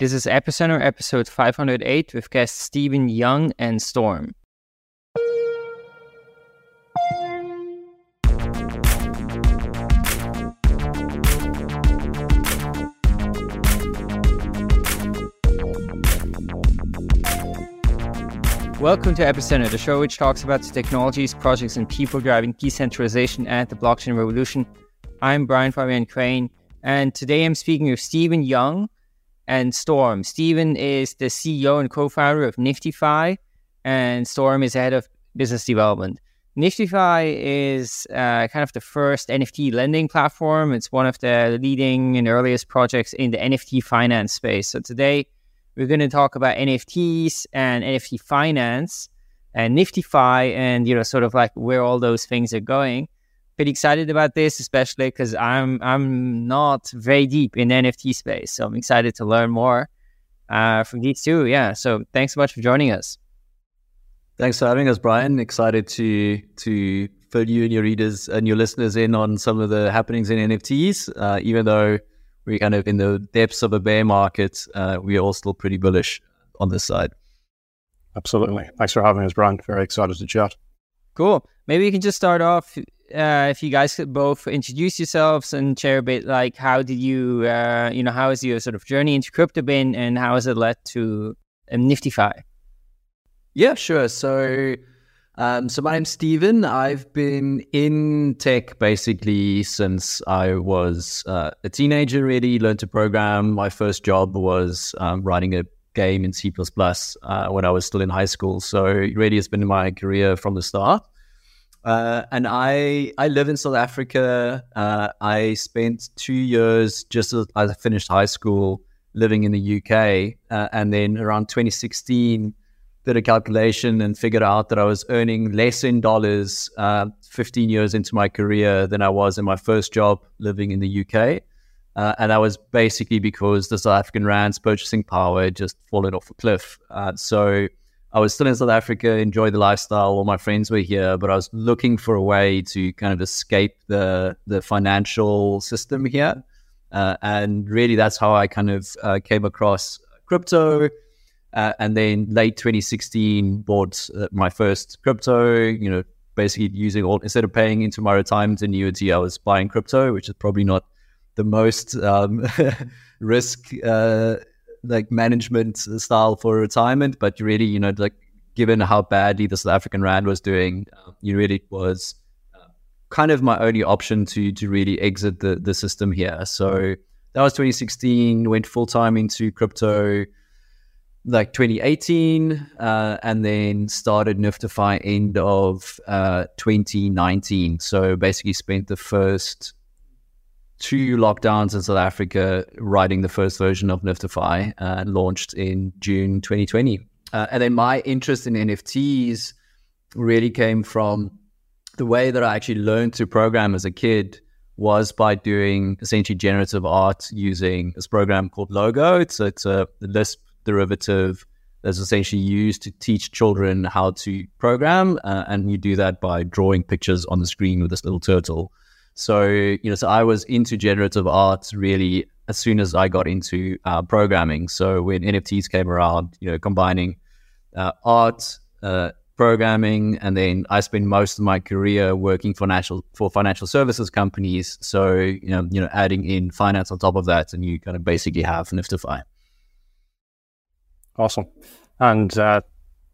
This is Epicenter episode 508 with guests Stephen Young and Storm. Welcome to Epicenter, the show which talks about the technologies, projects, and people driving decentralization and the blockchain revolution. I'm Brian Fabian Crane, and today I'm speaking with Stephen Young and Storm. Stephen is the CEO and co-founder of NFTFi, and Storm is head of business development. NFTFi is kind of the first NFT lending platform. It's one of the leading and earliest projects in the NFT finance space. So today, we're going to talk about NFTs and NFT finance and NFTFi and, you know, sort of like where all those things are going. Pretty excited about this, especially because I'm not very deep in the NFT space. So I'm excited to learn more from these two. Yeah. So thanks so much for joining us. Thanks for having us, Brian. Excited to fill you and your readers and your listeners in on some of the happenings in NFTs, even though we're kind of in the depths of a bear market. We're all still pretty bullish on this side. Absolutely. Thanks for having us, Brian. Very excited to chat. Cool. Maybe you can just start off, if you guys could both introduce yourselves and share a bit, like, how did you, how has your sort of journey into crypto been, and how has it led to NFTFi? Yeah, sure. So my name's Stephen. I've been in tech basically since I was a teenager, really. Learned to program. My first job was writing a game in C++ when I was still in high school. So really it's been my career from the start. And I live in South Africa. I spent 2 years just as I finished high school living in the UK. And then around 2016, did a calculation and figured out that I was earning less in dollars 15 years into my career than I was in my first job living in the UK. And that was basically because the South African rand's purchasing power had just fallen off a cliff. So I was still in South Africa, enjoyed the lifestyle, all my friends were here, but I was looking for a way to kind of escape the financial system here. And really that's how I kind of came across crypto. And then late 2016, bought my first crypto, you know, basically using all, instead of paying into my retirement annuity, I was buying crypto, which is probably not the most risk, like, management style for retirement. But really, you know, like, given how badly the South African rand was doing, you really was kind of my only option to really exit the system here. So that was 2016, went full-time into crypto, like 2018, and then started NFTFi end of 2019. So basically spent the first two lockdowns in South Africa writing the first version of NFTFi, launched in June 2020. And then my interest in NFTs really came from the way that I actually learned to program as a kid was by doing essentially generative art using this program called Logo. It's a Lisp derivative that's essentially used to teach children how to program, and you do that by drawing pictures on the screen with this little turtle. So, you know, so I was into generative art really as soon as I got into programming. So when NFTs came around, you know, combining art, programming, and then I spent most of my career working for financial services companies. So, you know, adding in finance on top of that, and you kind of basically have NFTFi. Awesome. And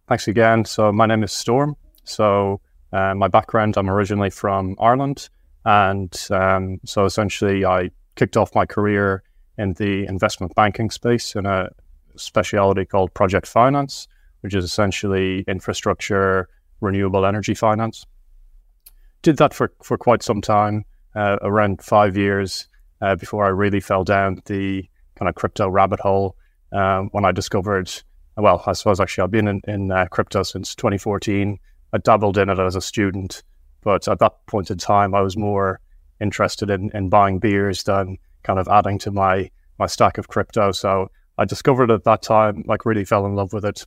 thanks again. So my name is Storm. So my background, I'm originally from Ireland. And so essentially I kicked off my career in the investment banking space in a speciality called project finance, which is essentially infrastructure, renewable energy finance. Did that for quite some time, around 5 years, before I really fell down the kind of crypto rabbit hole. When I discovered, well, I suppose actually I've been in crypto since 2014. I dabbled in it as a student, but at that point in time, I was more interested in buying beers than kind of adding to my stack of crypto. So I discovered it at that time, like, really fell in love with it.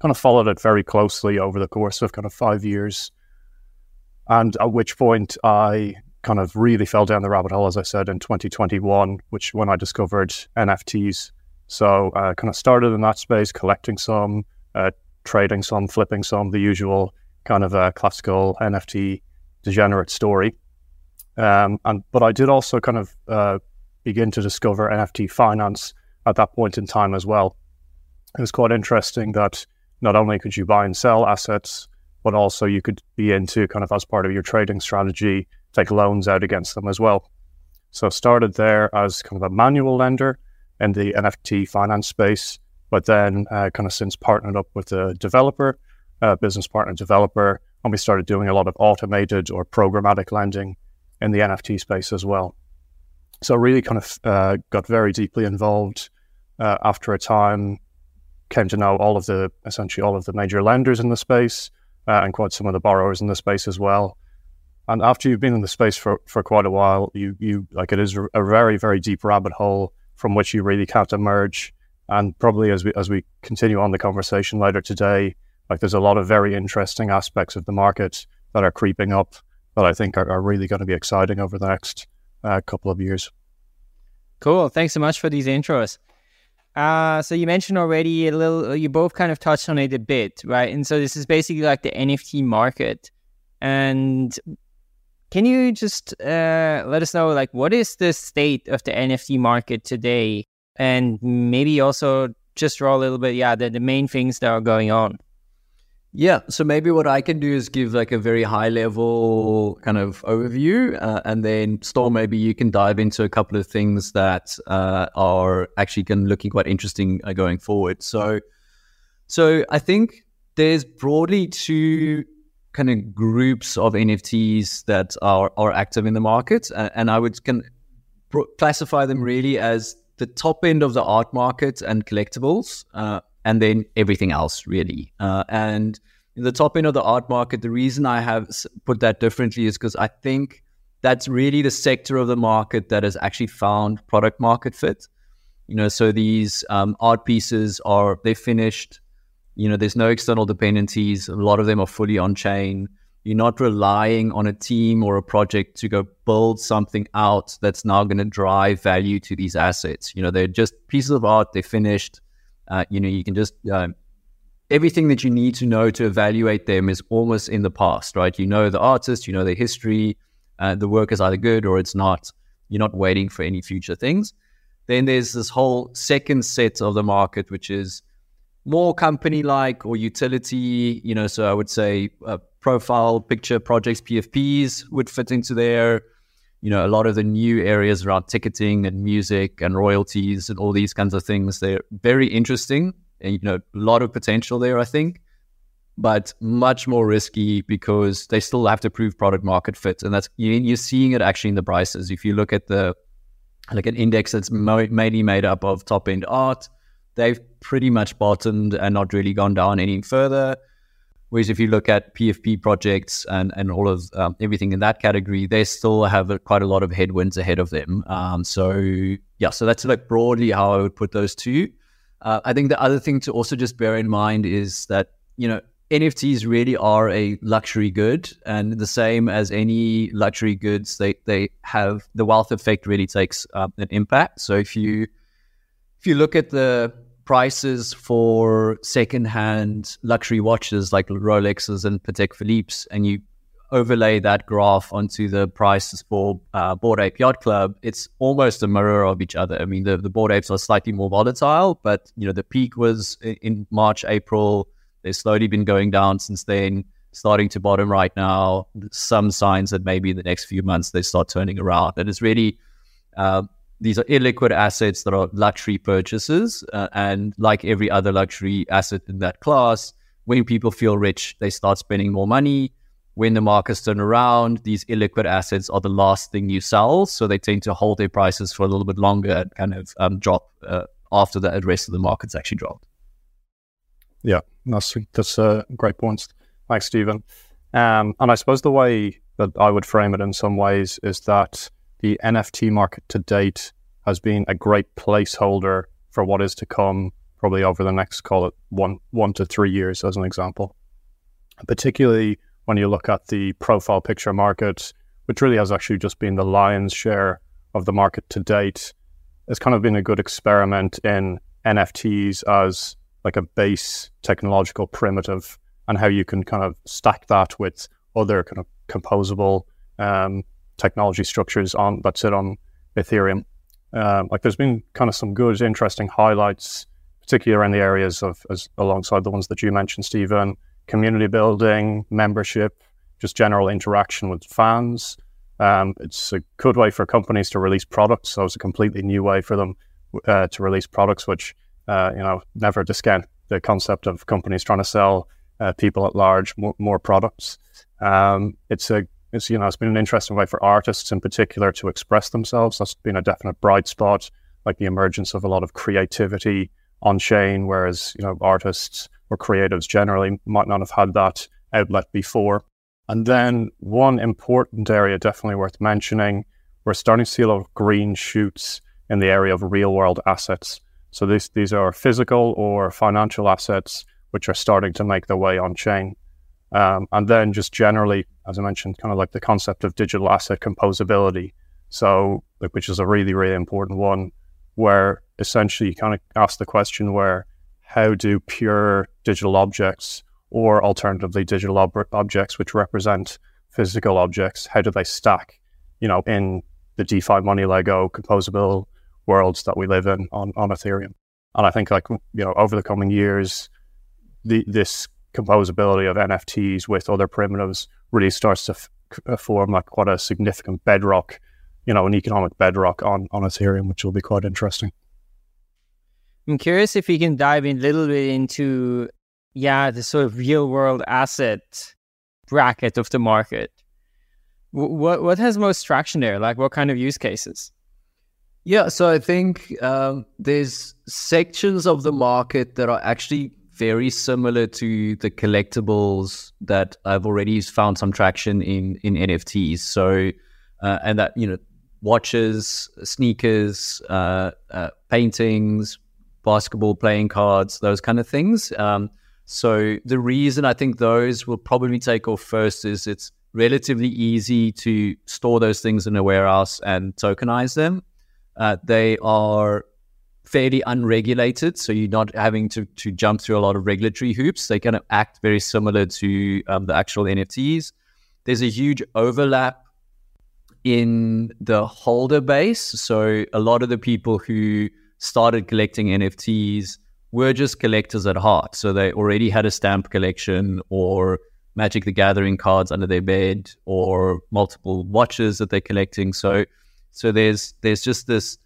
Kind of followed it very closely over the course of kind of 5 years. And at which point I kind of really fell down the rabbit hole, as I said, in 2021, which when I discovered NFTs. So I kind of started in that space, collecting some, trading some, flipping some, the usual kind of classical NFT degenerate story. But I did also kind of begin to discover NFT finance at that point in time as well. It was quite interesting that not only could you buy and sell assets, but also you could be into kind of as part of your trading strategy, take loans out against them as well. So started there as kind of a manual lender in the NFT finance space, but then kind of since partnered up with a developer, business partner developer, and we started doing a lot of automated or programmatic lending in the NFT space as well. So really kind of got very deeply involved after a time, came to know all of the, essentially all of the major lenders in the space and quite some of the borrowers in the space as well. And after you've been in the space for quite a while, you like, it is a very, very deep rabbit hole from which you really can't emerge. And probably as we continue on the conversation later today, like there's a lot of very interesting aspects of the market that are creeping up that I think are really going to be exciting over the next couple of years. Cool. Thanks so much for these intros. So you mentioned already a little, you both kind of touched on it a bit, right? And so this is basically like the NFT market. And can you just let us know, like, what is the state of the NFT market today? And maybe also just draw a little bit, the main things that are going on. Yeah, so maybe what I can do is give like a very high level kind of overview and then Storm, maybe you can dive into a couple of things that are actually looking quite interesting going forward. So I think there's broadly two kind of groups of NFTs that are active in the market, and I would classify them really as the top end of the art market and collectibles, and then everything else, really. And in the top end of the art market, the reason I have put that differently is because I think that's really the sector of the market that has actually found product market fit. You know, so these art pieces they're finished. You know, there's no external dependencies. A lot of them are fully on-chain. You're not relying on a team or a project to go build something out that's now going to drive value to these assets. You know, they're just pieces of art. They're finished. You know, you can just, everything that you need to know to evaluate them is almost in the past, right? You know the artist, you know their history, the work is either good or it's not. You're not waiting for any future things. Then there's this whole second set of the market, which is more company-like or utility, you know, so I would say profile picture projects, PFPs would fit into there. You know, a lot of the new areas around ticketing and music and royalties and all these kinds of things, they're very interesting and, you know, a lot of potential there, I think, but much more risky because they still have to prove product market fit. And that's, you're seeing it actually in the prices. If you look at an index that's mainly made up of top end art, they've pretty much bottomed and not really gone down any further. Whereas if you look at PFP projects and all of everything in that category, they still have quite a lot of headwinds ahead of them. So that's like broadly how I would put those two. I think the other thing to also just bear in mind is that, you know, NFTs really are a luxury good, and the same as any luxury goods, they have the wealth effect really takes an impact. So if you look at the prices for secondhand luxury watches like Rolexes and Patek Philippe's, and you overlay that graph onto the prices for Bored Ape Yacht Club, it's almost a mirror of each other. I mean, the Bored Apes are slightly more volatile, but, you know, the peak was in March, April. They've slowly been going down since then, starting to bottom right now. Some signs that maybe in the next few months they start turning around. And it's really... these are illiquid assets that are luxury purchases. And like every other luxury asset in that class, when people feel rich, they start spending more money. When the markets turn around, these illiquid assets are the last thing you sell. So they tend to hold their prices for a little bit longer and kind of drop after the rest of the market's actually dropped. Yeah, that's great points. Thanks, Stephen. And I suppose the way that I would frame it in some ways is that the NFT market to date has been a great placeholder for what is to come, probably over the next, call it, one to 3 years as an example. Particularly when you look at the profile picture market, which really has actually just been the lion's share of the market to date, it's kind of been a good experiment in NFTs as like a base technological primitive, and how you can kind of stack that with other kind of composable technology structures on that sit on Ethereum. Like there's been kind of some good, interesting highlights, particularly around the areas of, as alongside the ones that you mentioned, Stephen, community building, membership, just general interaction with fans. It's a good way for companies to release products. So it's a completely new way for them to release products, which, you know, never discount the concept of companies trying to sell people at large more products. It's been an interesting way for artists in particular to express themselves. That's been a definite bright spot, like the emergence of a lot of creativity on chain, whereas, you know, artists or creatives generally might not have had that outlet before. And then one important area definitely worth mentioning, we're starting to see a lot of green shoots in the area of real world assets. So these are physical or financial assets which are starting to make their way on chain. And then just generally, as I mentioned, kind of like the concept of digital asset composability. So, which is a really, really important one, where essentially you kind of ask the question where, how do pure digital objects or alternatively digital objects which represent physical objects, how do they stack, you know, in the DeFi money Lego composable worlds that we live in on Ethereum? And I think, like, you know, over the coming years, this composability of NFTs with other primitives really starts to form like quite a significant bedrock, you know, an economic bedrock on Ethereum, which will be quite interesting. I'm curious if you can dive in a little bit into, the sort of real world asset bracket of the market. What has most traction there? Like, what kind of use cases? Yeah, so I think there's sections of the market that are actually very similar to the collectibles that I've already found some traction in NFTs. So, and that, you know, watches, sneakers, paintings, basketball playing cards, those kind of things. So the reason I think those will probably take off first is it's relatively easy to store those things in a warehouse and tokenize them. They are fairly unregulated, so you're not having to jump through a lot of regulatory hoops. They kind of act very similar to the actual NFTs. There's a huge overlap in the holder base. So a lot of the people who started collecting NFTs were just collectors at heart. So they already had a stamp collection or Magic the Gathering cards under their bed or multiple watches that they're collecting. So there's just this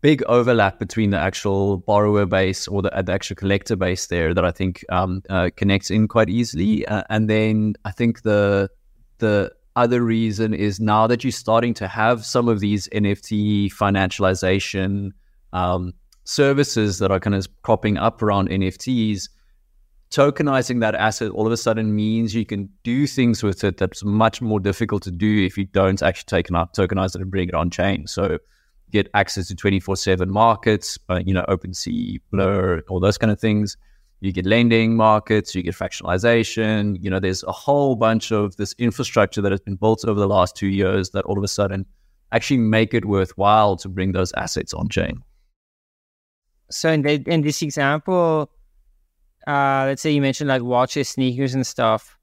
big overlap between the actual borrower base or the actual collector base there that I think connects in quite easily. And then I think the other reason is now that you're starting to have some of these NFT financialization services that are kind of cropping up around NFTs, tokenizing that asset all of a sudden means you can do things with it that's much more difficult to do if you don't actually tokenize it and bring it on chain. So get access to 24/7 markets, you know, OpenSea, Blur, all those kind of things. You get lending markets, you get fractionalization. You know, there's a whole bunch of this infrastructure that has been built over the last 2 years that all of a sudden actually make it worthwhile to bring those assets on chain. So in this example, let's say you mentioned like watches, sneakers and stuff.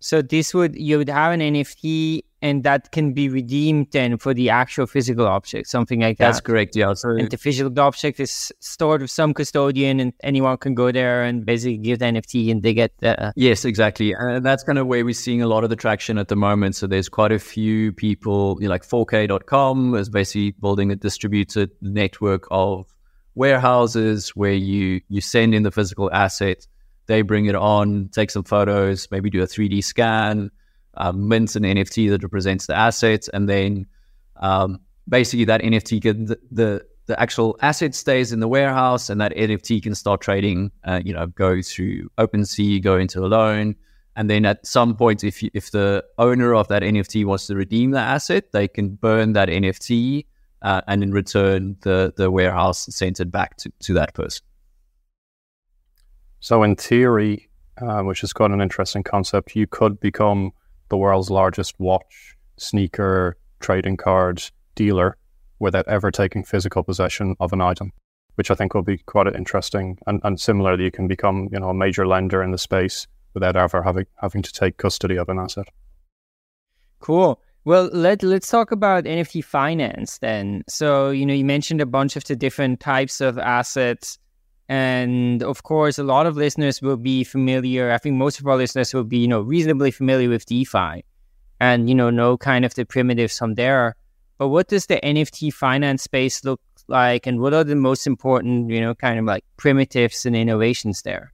So you would have an NFT and that can be redeemed then for the actual physical object, something like that. That's correct, yeah. And the physical object is stored with some custodian and anyone can go there and basically give the NFT and they get the... Yes, exactly. And that's kind of where we're seeing a lot of the traction at the moment. So there's quite a few people, you know, like 4K.com is basically building a distributed network of warehouses where you send in the physical asset, they bring it on, take some photos, maybe do a 3D scan, mint an NFT that represents the asset, and then basically that NFT can, the actual asset stays in the warehouse, and that NFT can start trading. You know, go through OpenSea, go into a loan, and then at some point, if the owner of that NFT wants to redeem the asset, they can burn that NFT, and in return, the warehouse sends it back to that person. So in theory, which is quite an interesting concept, you could become the world's largest watch, sneaker, trading card dealer without ever taking physical possession of an item. which I think will be quite interesting. And similarly, you can become, you know, a major lender in the space without ever having to take custody of an asset. Cool. Well, let's talk about NFT finance then. So, you know, you mentioned a bunch of the different types of assets. And of course, a lot of listeners will be familiar. I think most of our listeners will be, you know, reasonably familiar with DeFi and, you know kind of the primitives from there. But what does the NFT finance space look like? And what are the most important, you know, kind of like primitives and innovations there?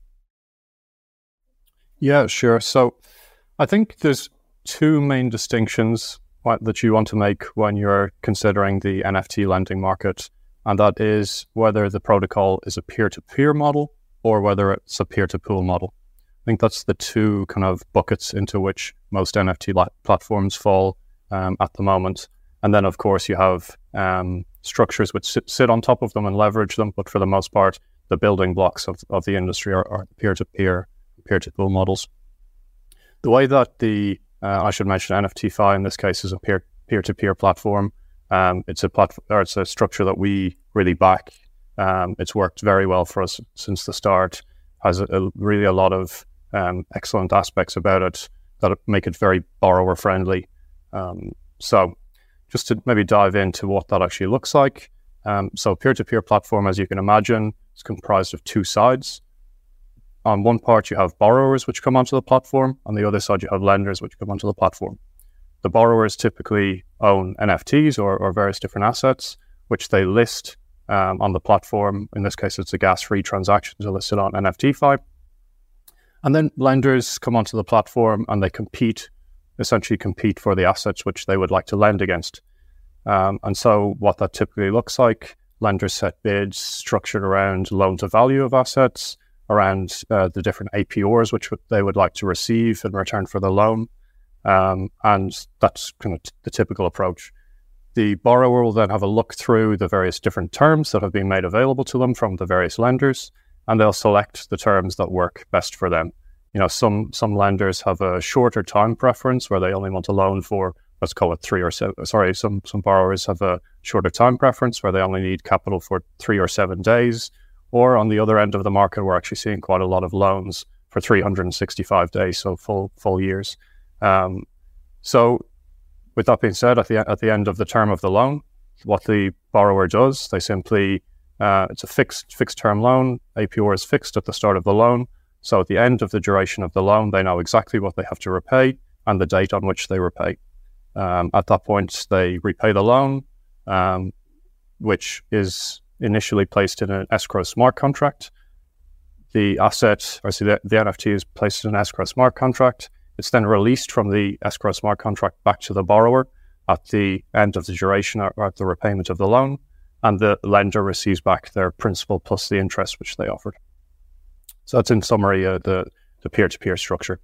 Yeah, sure. So I think there's two main distinctions that you want to make when you're considering the NFT lending market. And that is whether the protocol is a peer-to-peer model or whether it's a peer-to-pool model. I think that's the two kind of buckets into which most NFT platforms fall at the moment. And then, of course, you have structures which sit on top of them and leverage them. But for the most part, the building blocks of the industry are peer-to-peer, peer-to-pool models. The way that the, I should mention NFTFi in this case is a peer-to-peer platform. It's a platform, or it's a structure that we really back. It's worked very well for us since the start. Has a lot of excellent aspects about it that make it very borrower friendly. So, just to maybe dive into what that actually looks like. So, peer-to-peer platform, as you can imagine, is comprised of two sides. On one part, you have borrowers which come onto the platform. On the other side, you have lenders which come onto the platform. The borrowers typically own NFTs or various different assets, which they list on the platform. In this case, it's a gas-free transactions are listed on NFTFi. And then lenders come onto the platform and they essentially compete for the assets which they would like to lend against. And so what that typically looks like, lenders set bids structured around loan-to-value of assets, around the different APRs which they would like to receive in return for the loan. And that's kind of the typical approach. The borrower will then have a look through the various different terms that have been made available to them from the various lenders, and they'll select the terms that work best for them. You know, some lenders have a shorter time preference where they only want to loan for, let's call it 3 or 7. Sorry, some borrowers have a shorter time preference where they only need capital for 3 or 7 days. Or on the other end of the market, we're actually seeing quite a lot of loans for 365 days, so full years. So with that being said, at the end of the term of the loan, what the borrower does, they simply, it's a fixed term loan, APR is fixed at the start of the loan. So at the end of the duration of the loan, they know exactly what they have to repay and the date on which they repay. At that point, they repay the loan, which is initially placed in an escrow smart contract. The NFT is placed in an escrow smart contract. It's then released from the escrow smart contract back to the borrower at the end of the duration or at the repayment of the loan, and the lender receives back their principal plus the interest which they offered. So that's in summary the peer-to-peer structure.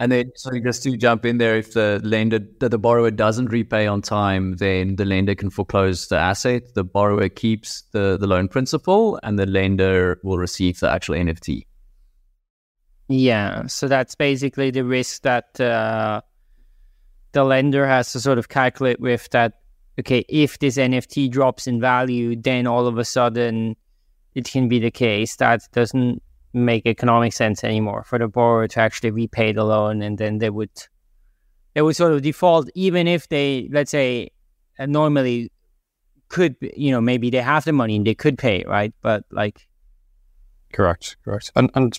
And then, so just to jump in there, if the borrower doesn't repay on time, then the lender can foreclose the asset. The borrower keeps the loan principal, and the lender will receive the actual NFT. Yeah, so that's basically the risk that the lender has to sort of calculate with that, okay, if this NFT drops in value, then all of a sudden it can be the case that doesn't make economic sense anymore for the borrower to actually repay the loan, and then they would sort of default, even if they, let's say, normally could, you know, maybe they have the money and they could pay, right? But like... Correct. And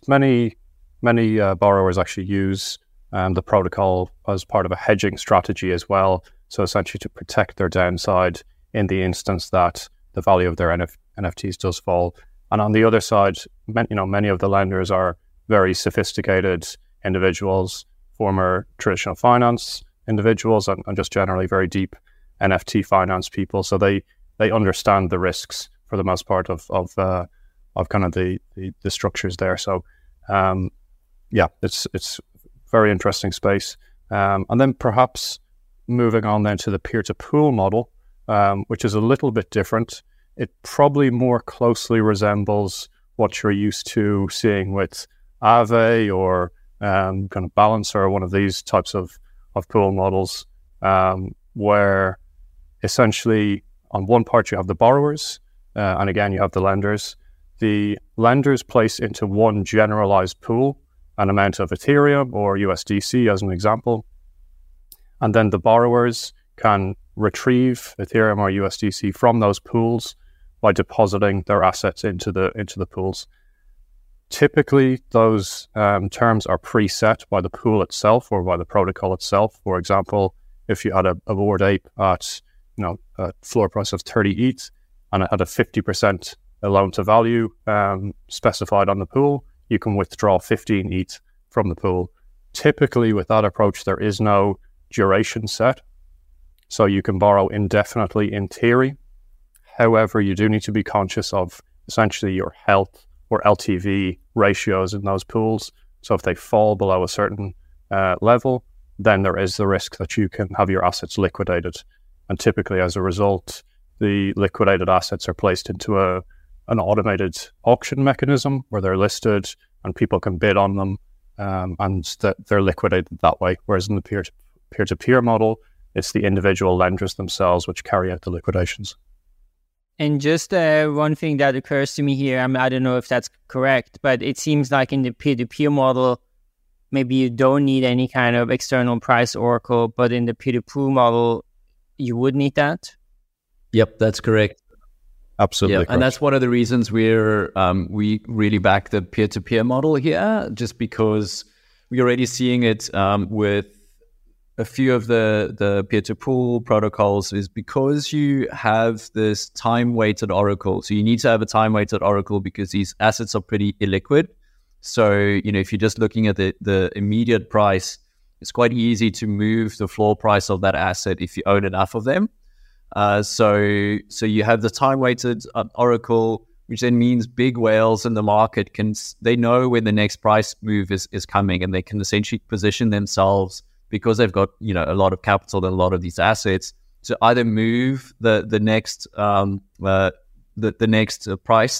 Many borrowers actually use the protocol as part of a hedging strategy as well. So essentially to protect their downside in the instance that the value of their NFTs does fall. And on the other side, many of the lenders are very sophisticated individuals, former traditional finance individuals, and just generally very deep NFT finance people. So they understand the risks for the most part of kind of the structures there. So yeah, it's very interesting space. And then perhaps moving on then to the peer-to-pool model, which is a little bit different. It probably more closely resembles what you're used to seeing with Aave or kind of Balancer or one of these types of pool models, where essentially on one part you have the borrowers And again, you have the lenders. The lenders place into one generalized pool an amount of Ethereum or USDC as an example. And then the borrowers can retrieve Ethereum or USDC from those pools by depositing their assets into the pools. Typically, those terms are preset by the pool itself or by the protocol itself. For example, if you had a Bored Ape at a floor price of 30 ETH and it had a 50% loan to value specified on the pool, you can withdraw 15 ETH from the pool. Typically, with that approach, there is no duration set, so you can borrow indefinitely in theory. However, you do need to be conscious of essentially your health or LTV ratios in those pools. So if they fall below a certain level, then there is the risk that you can have your assets liquidated. And typically as a result, the liquidated assets are placed into an automated auction mechanism where they're listed and people can bid on them and they're liquidated that way. Whereas in the peer-to-peer model, it's the individual lenders themselves which carry out the liquidations. And just one thing that occurs to me here, I don't know if that's correct, but it seems like in the peer-to-peer model, maybe you don't need any kind of external price oracle, but in the peer-to-peer model, you would need that? Yep, that's correct. Absolutely correct. And that's one of the reasons we really back the peer-to-peer model here, just because we're already seeing it with a few of the peer-to-pool protocols, is because you have this time-weighted oracle. So you need to have a time-weighted oracle because these assets are pretty illiquid. So, if you're just looking at the immediate price, it's quite easy to move the floor price of that asset if you own enough of them. So you have the time-weighted oracle, which then means big whales in the market they know when the next price move is coming, and they can essentially position themselves because they've got a lot of capital and a lot of these assets to either move the next price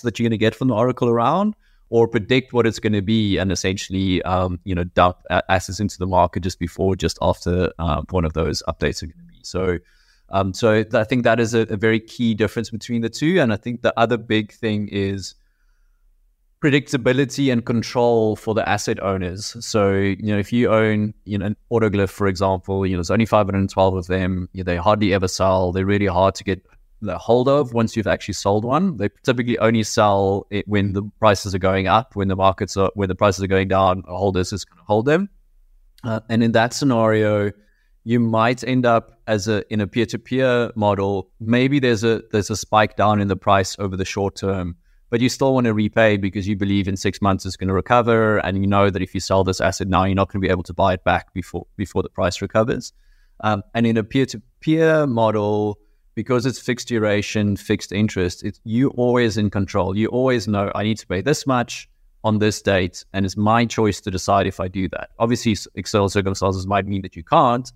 that you're going to get from the oracle around, or predict what it's going to be and essentially dump assets into the market just before, just after one of those updates are going to be. So I think that is a very key difference between the two, and I think the other big thing is predictability and control for the asset owners. So, if you own, an Autoglyph, for example, there's only 512 of them. They hardly ever sell. They're really hard to get the hold of once you've actually sold one. They typically only sell it when the prices are going up. When the prices are going down, a holder is going to hold them. And in that scenario, you might end up in a peer-to-peer model. Maybe there's a spike down in the price over the short term, but you still want to repay because you believe in 6 months it's going to recover, and you know that if you sell this asset now, you're not going to be able to buy it back before the price recovers. And in a peer-to-peer model, because it's fixed duration, fixed interest, you're always in control. You always know, I need to pay this much on this date, and it's my choice to decide if I do that. Obviously, external circumstances might mean that you can't,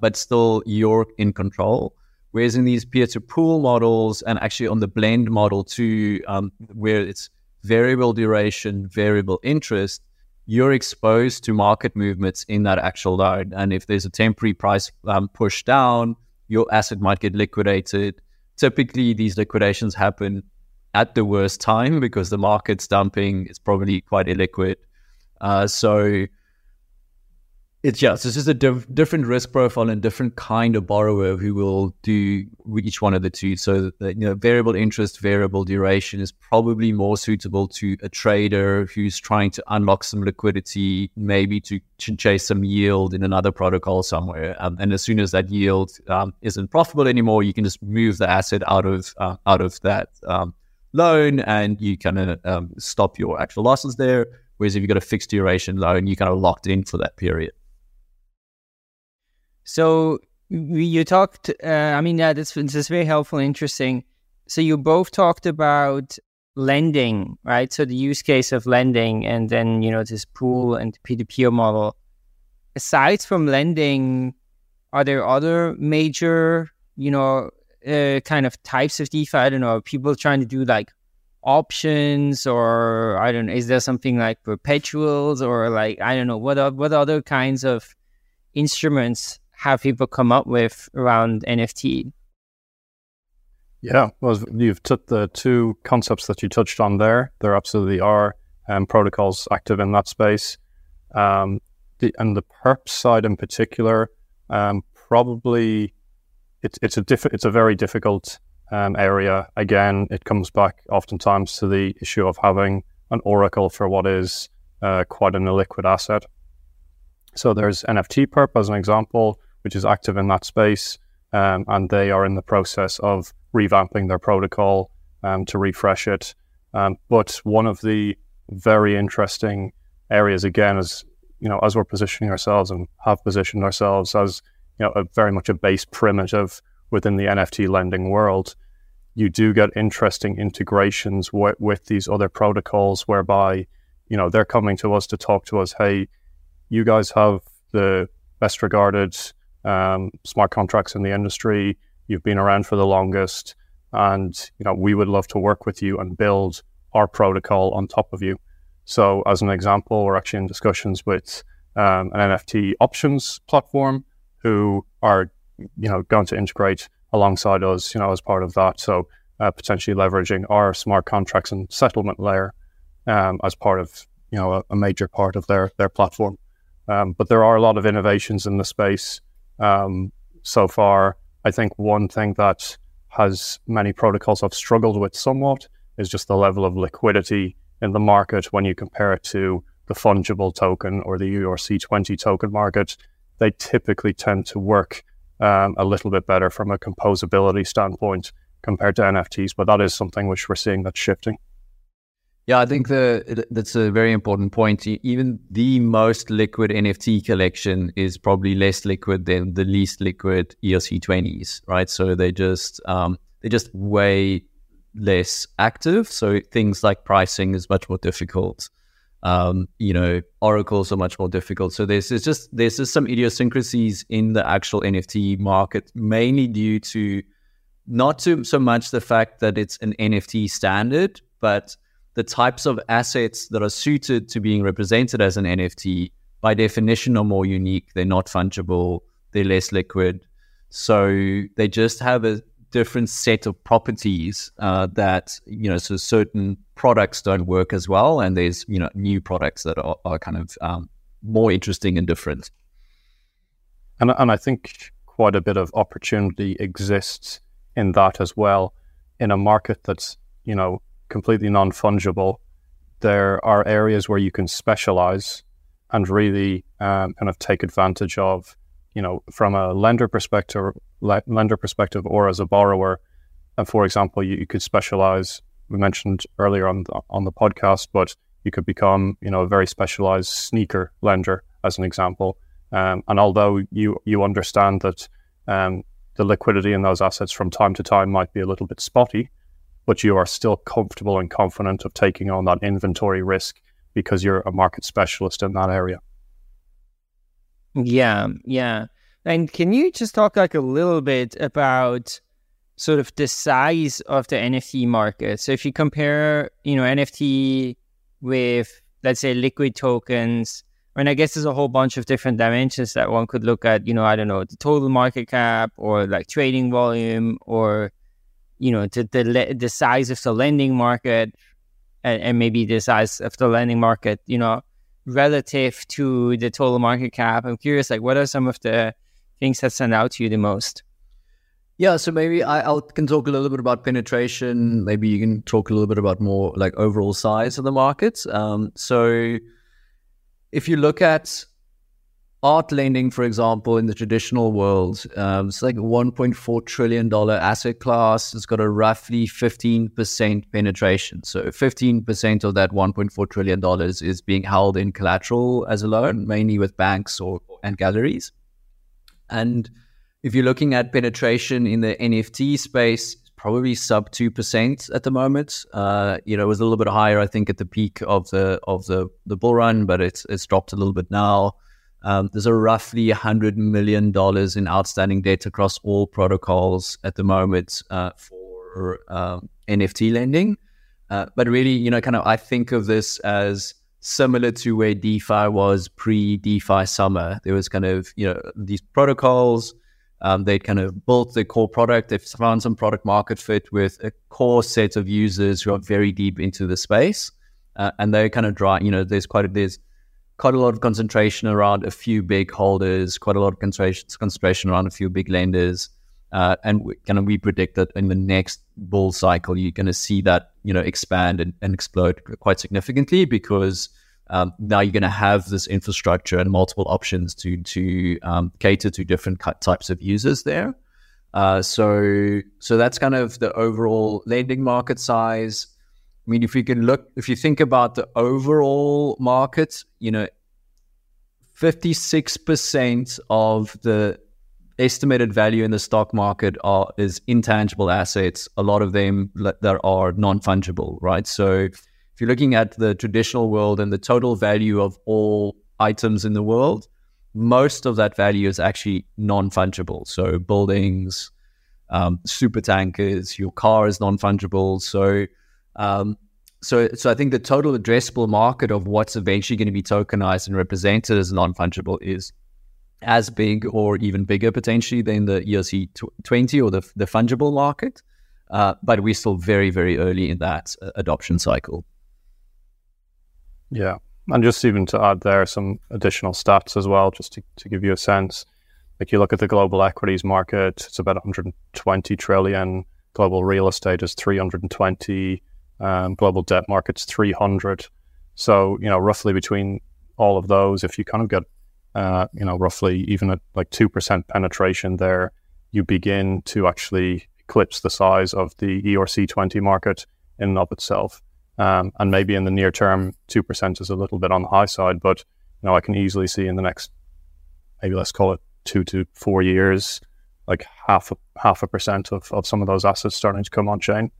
but still you're in control. Whereas in these peer-to-pool models, and actually on the Blend model too, where it's variable duration, variable interest, you're exposed to market movements in that actual loan. And if there's a temporary price push down, your asset might get liquidated. Typically, these liquidations happen at the worst time because the market's dumping. It's probably quite illiquid. So this is a different risk profile and different kind of borrower who will do each one of the two. So, variable interest, variable duration is probably more suitable to a trader who's trying to unlock some liquidity, maybe to chase some yield in another protocol somewhere. And as soon as that yield isn't profitable anymore, you can just move the asset out of that loan, and you kind of stop your actual losses there. Whereas if you've got a fixed duration loan, you're kind of locked in for that period. So you talked, this is very helpful and interesting. So you both talked about lending, right? So the use case of lending, and then, this pool and peer-to-peer model. Aside from lending, are there other major, kind of types of DeFi? I don't know, people trying to do like options, or I don't know, is there something like perpetuals, or like, I don't know, what other kinds of instruments have people come up with around NFT? Yeah, well, you've took the two concepts that you touched on there. There absolutely are protocols active in that space. And the perp side in particular, probably it's a very difficult area. Again, it comes back oftentimes to the issue of having an oracle for what is quite an illiquid asset. So there's NFT perp as an example, which is active in that space. And they are in the process of revamping their protocol to refresh it. But one of the very interesting areas, again, is, you know, as we're positioning ourselves and have positioned ourselves as, you know, a very much a base primitive within the NFT lending world, you do get interesting integrations with these other protocols whereby, you know, they're coming to us to talk to us, hey, you guys have the best regarded smart contracts in the industry. You've been around for the longest, and, you know, we would love to work with you and build our protocol on top of you. So as an example, we're actually in discussions with an NFT options platform who are, you know, going to integrate alongside us, you know, as part of that. So potentially leveraging our smart contracts and settlement layer as part of, you know, a major part of their platform. But there are a lot of innovations in the space. So far, I think one thing that has many protocols have struggled with somewhat is just the level of liquidity in the market when you compare it to the fungible token or the ERC20 token market. They typically tend to work a little bit better from a composability standpoint compared to NFTs, but that is something which we're seeing that's shifting. Yeah, I think that's a very important point. Even the most liquid NFT collection is probably less liquid than the least liquid ERC20s, right? So they're just way less active. So things like pricing is much more difficult. You know, oracles are much more difficult. So there's just some idiosyncrasies in the actual NFT market, mainly due to not to so much the fact that it's an NFT standard, but the types of assets that are suited to being represented as an NFT, by definition, are more unique. They're not fungible. They're less liquid. So they just have a different set of properties that, you know, so certain products don't work as well. And there's, you know, new products that are kind of more interesting and different. And I think quite a bit of opportunity exists in that as well. In a market that's, you know, completely non-fungible, there are areas where you can specialize and really kind of take advantage of, you know, from a lender perspective or as a borrower. And for example, you could specialize, we mentioned earlier on the podcast, but you could become, you know, a very specialized sneaker lender as an example. And although you understand that the liquidity in those assets from time to time might be a little bit spotty, but you are still comfortable and confident of taking on that inventory risk because you're a market specialist in that area. Yeah, yeah. And can you just talk like a little bit about sort of the size of the NFT market? So if you compare, you know, NFT with, let's say, liquid tokens, and I guess there's a whole bunch of different dimensions that one could look at, you know, I don't know, the total market cap or like trading volume or, you know, the size of the lending market and maybe the size of the lending market, you know, relative to the total market cap. I'm curious, like, what are some of the things that stand out to you the most? Yeah, so maybe I can talk a little bit about penetration. Maybe you can talk a little bit about more like overall size of the market. So if you look at art lending, for example, in the traditional world, it's like a $1.4 trillion asset class. It's got a roughly 15% penetration. So 15% of that $1.4 trillion is being held in collateral as a loan, mainly with banks and galleries. And if you're looking at penetration in the NFT space, it's probably sub 2% at the moment. You know, it was a little bit higher, I think, at the peak of the bull run, but it's dropped a little bit now. There's a roughly $100 million in outstanding debt across all protocols at the moment for NFT lending. But really, you know, kind of I think of this as similar to where DeFi was pre-DeFi summer. There was kind of, you know, these protocols They'd kind of built the core product. They've found some product market fit with a core set of users who are very deep into the space. And they kind of draw, you know, there's quite a lot of concentration around a few big holders, quite a lot of concentration around a few big lenders. And we predict that in the next bull cycle, you're going to see that, you know, expand and explode quite significantly, because now you're going to have this infrastructure and multiple options to cater to different types of users there. So that's kind of the overall lending market size. I mean, if you think about the overall market, you know, 56% of the estimated value in the stock market is intangible assets. A lot of them that are non-fungible, right? So if you're looking at the traditional world and the total value of all items in the world, most of that value is actually non-fungible. So buildings, super tankers, your car is non-fungible. So I think the total addressable market of what's eventually going to be tokenized and represented as non-fungible is as big or even bigger potentially than the ERC20 or the fungible market. But we're still very, very early in that adoption cycle. Yeah. And just even to add there some additional stats as well, just to give you a sense. Like, you look at the global equities market, it's about 120 trillion. Global real estate is 320, global debt market's 300. So, you know, roughly between all of those, if you kind of get, you know, roughly even at like 2% penetration there, you begin to actually eclipse the size of the ERC20 market in and of itself. And maybe in the near term, 2% is a little bit on the high side, but, you know, I can easily see in the next, maybe let's call it 2 to 4 years, like half a percent of some of those assets starting to come on chain,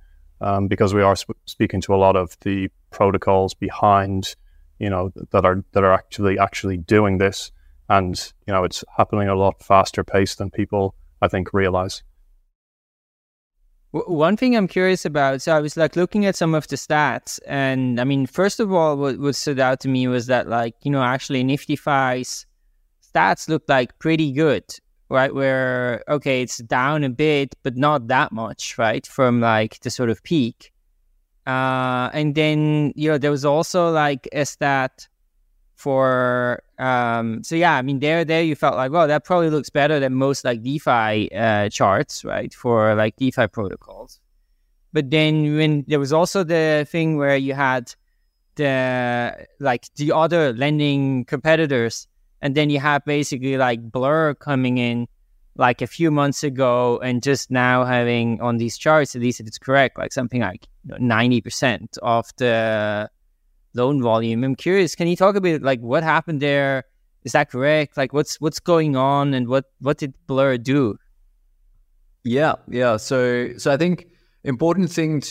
because we are speaking to a lot of the protocols behind, you know, that are actually doing this, and, you know, it's happening a lot faster pace than people, I think, realize. One thing I'm curious about, so I was like looking at some of the stats, and I mean, first of all, what stood out to me was that, like, you know, actually NFTFi's stats looked like pretty good. Right, where, okay, it's down a bit, but not that much, right, from like the sort of peak. And then, you know, there was also like a stat for, so yeah, I mean, there you felt like, well, that probably looks better than most like DeFi charts, right, for like DeFi protocols. But then when there was also the thing where you had the other lending competitors. And then you have basically like Blur coming in like a few months ago and just now having on these charts, at least if it's correct, like something like 90% of the loan volume. I'm curious, can you talk a bit like what happened there? Is that correct? Like what's going on, and what did Blur do? Yeah. So I think important thing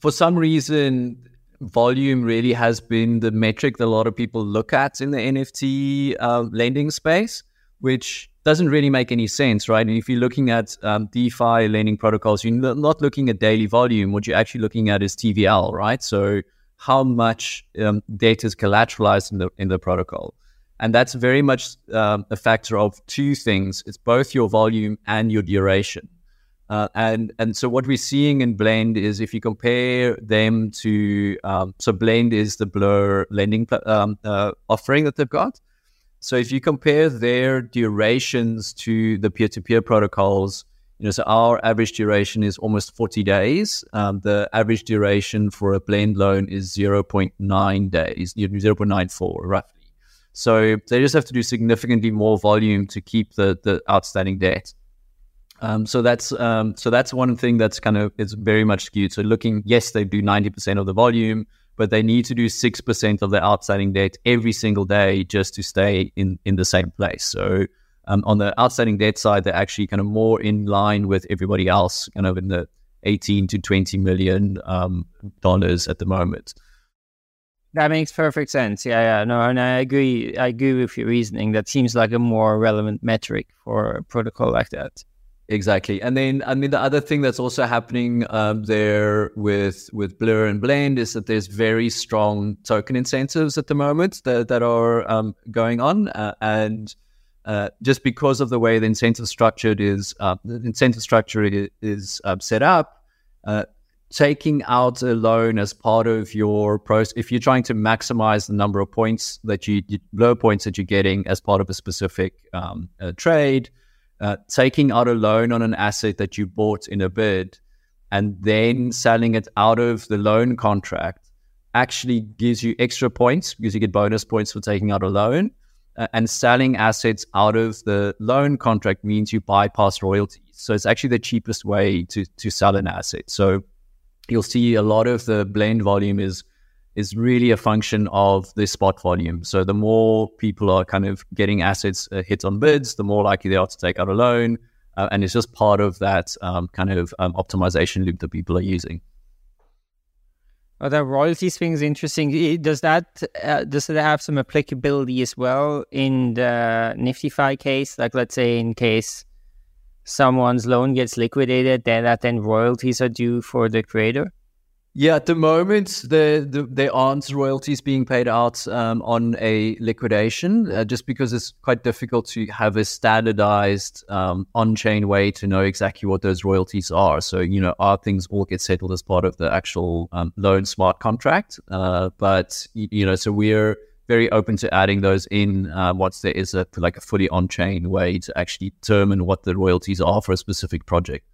for some reason, volume really has been the metric that a lot of people look at in the NFT lending space, which doesn't really make any sense, right? And if you're looking at DeFi lending protocols, you're not looking at daily volume. What you're actually looking at is TVL, right? So how much debt is collateralized in the protocol. And that's very much a factor of two things. It's both your volume and your duration. And so what we're seeing in Blend is, if you compare them to, so Blend is the Blur lending offering that they've got. So if you compare their durations to the peer-to-peer protocols, you know, so our average duration is almost 40 days. The average duration for a Blend loan is 0.9 days, 0.94 roughly. So they just have to do significantly more volume to keep the outstanding debt. So that's one thing that's kind of, it's very much skewed. So yes, they do 90% of the volume, but they need to do 6% of the outstanding debt every single day just to stay in the same place. So on the outstanding debt side, they're actually kind of more in line with everybody else, kind of in the 18 to 20 million dollars at the moment. That makes perfect sense. Yeah. No, and I agree with your reasoning. That seems like a more relevant metric for a protocol like that. Exactly. And then, I mean, the other thing that's also happening there with Blur and Blend is that there's very strong token incentives at the moment that are going on. And just because of the way the incentive structure is set up. Taking out a loan as part of your process, if you're trying to maximize the number of points that you, Blur points that you're getting as part of a specific trade, taking out a loan on an asset that you bought in a bid and then selling it out of the loan contract actually gives you extra points because you get bonus points for taking out a loan. And selling assets out of the loan contract means you bypass royalties. So it's actually the cheapest way to sell an asset. So you'll see a lot of the blend volume is really a function of the spot volume. So the more people are kind of getting assets hit on bids, the more likely they are to take out a loan. And it's just part of that optimization loop that people are using. Oh, that royalty swing is interesting. Does that have some applicability as well in the NFTFi case? Like, let's say in case someone's loan gets liquidated, then royalties are due for the creator? Yeah, at the moment, there aren't royalties being paid out on a liquidation, just because it's quite difficult to have a standardized on-chain way to know exactly what those royalties are. So, our things all get settled as part of the actual loan smart contract. So we're very open to adding those in once there is a fully on-chain way to actually determine what the royalties are for a specific project.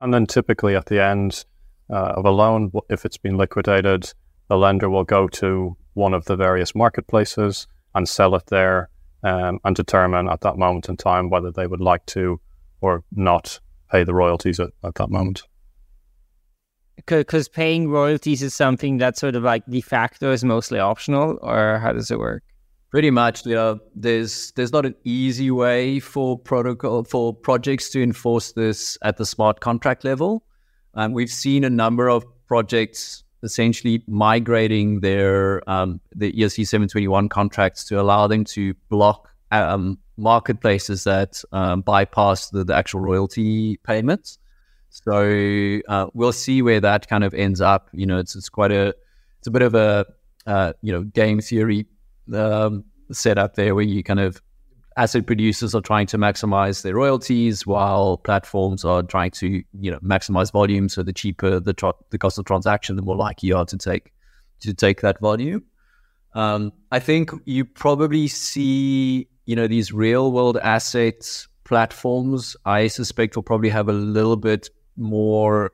And then typically at the end of a loan, if it's been liquidated, the lender will go to one of the various marketplaces and sell it there and determine at that moment in time whether they would like to or not pay the royalties at that moment. Because paying royalties is something that's sort of like de facto is mostly optional, or how does it work? Pretty much, there's not an easy way for projects to enforce this at the smart contract level. We've seen a number of projects essentially migrating their the ERC721 contracts to allow them to block marketplaces that bypass the actual royalty payments. So we'll see where that kind of ends up. It's quite a bit of a game theory setup there, where you kind of asset producers are trying to maximize their royalties while platforms are trying to, maximize volume. So the cheaper the cost of transaction, the more likely you are to take that volume. I think you probably see, these real world assets platforms, I suspect, will probably have a little bit more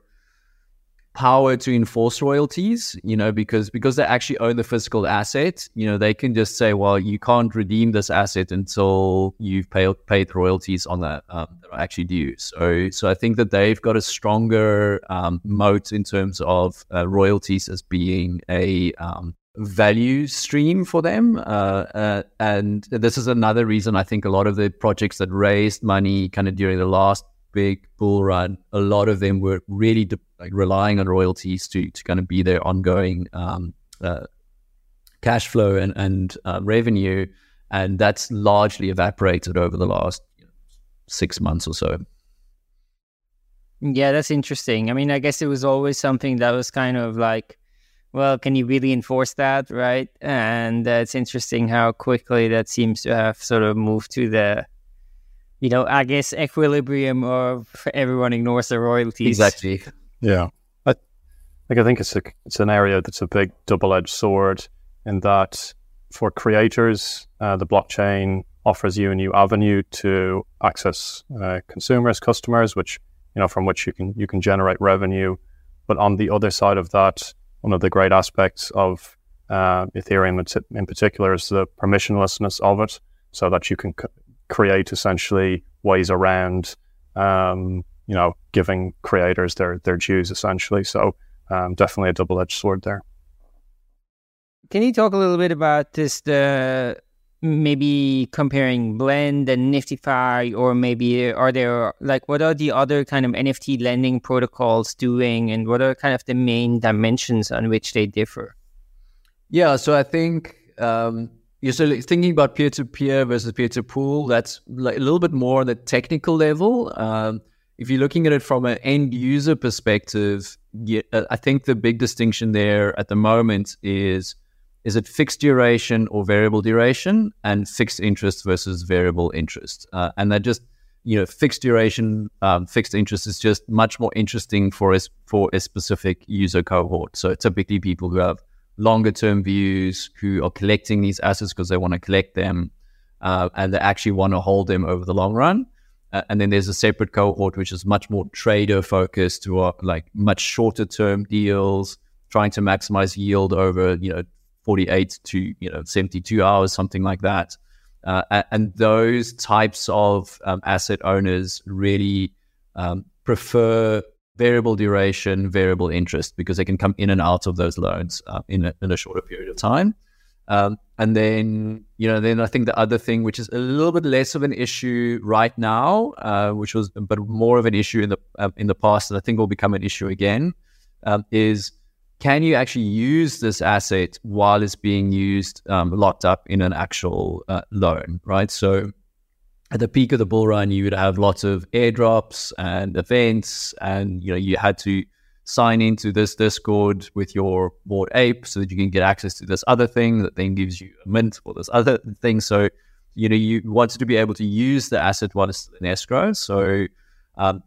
power to enforce royalties, because they actually own the physical asset. They can just say, well, you can't redeem this asset until you've paid royalties on that that are actually due. So I think that they've got a stronger moat in terms of royalties as being a value stream for them. And this is another reason I think a lot of the projects that raised money kind of during the last big bull run, a lot of them were really relying on royalties to kind of be their ongoing cash flow and revenue, and that's largely evaporated over the last 6 months or so. Yeah, that's interesting. I mean, I guess it was always something that was kind of like, well, can you really enforce that, right? And it's interesting how quickly that seems to have sort of moved to the I guess equilibrium of everyone ignores the royalties. Exactly. Yeah. I think it's an area that's a big double-edged sword, in that for creators, the blockchain offers you a new avenue to access customers, which, from which you can generate revenue. But on the other side of that, one of the great aspects of Ethereum in particular is the permissionlessness of it, so that you can create essentially ways around, giving creators their dues essentially. So definitely a double-edged sword there. Can you talk a little bit about this, maybe comparing Blend and NFTFi, or maybe are there, what are the other kind of NFT lending protocols doing, and what are kind of the main dimensions on which they differ? Yeah, so I think, you're still thinking about peer-to-peer versus peer-to-pool. That's a little bit more on the technical level. If you're looking at it from an end-user perspective, I think the big distinction there at the moment is Is it fixed duration or variable duration, and fixed interest versus variable interest? And that just, fixed duration, fixed interest is just much more interesting for a specific user cohort. So typically people who have longer term views, who are collecting these assets because they want to collect them, and they actually want to hold them over the long run. And then there's a separate cohort, which is much more trader focused, who are like much shorter term deals, trying to maximize yield over, 48 to, 72 hours, something like that. And those types of asset owners really prefer variable duration, variable interest, because they can come in and out of those loans in a shorter period of time. And then, then I think the other thing, which is a little bit less of an issue right now, but more of an issue in the past, and I think will become an issue again, is can you actually use this asset while it's being used, locked up in an actual loan, right? So at the peak of the bull run, you would have lots of airdrops and events, and you had to sign into this Discord with your Bored Ape so that you can get access to this other thing that then gives you a mint for this other thing. So, you wanted to be able to use the asset while it's in escrow. So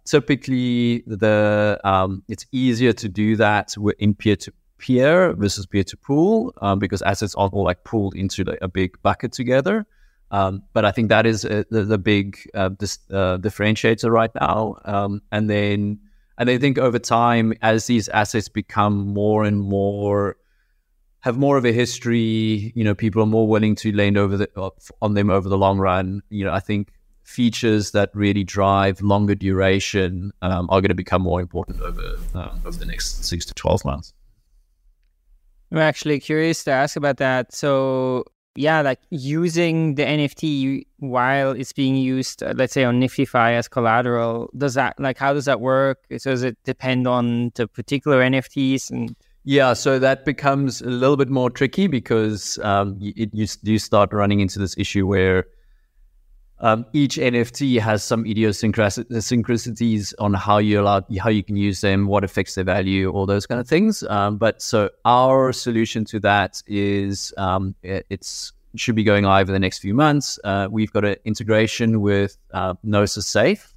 typically, it's easier to do that in peer-to-peer versus peer-to-pool, because assets aren't all pooled into a big bucket together. But I think that is the big differentiator right now. And I think over time, as these assets become more and more, have more of a history, people are more willing to lend on them over the long run. I think features that really drive longer duration are going to become more important over the next 6 to 12 months. I'm actually curious to ask about that. So yeah, using the NFT while it's being used, let's say on NFTFi as collateral, does that, how does that work? So does it depend on the particular NFTs? And yeah, so that becomes a little bit more tricky, because you start running into this issue where each NFT has some idiosyncrasies on how you can use them, what affects their value, all those kind of things. But so our solution to that is it should be going live in the next few months. We've got an integration with Gnosis Safe,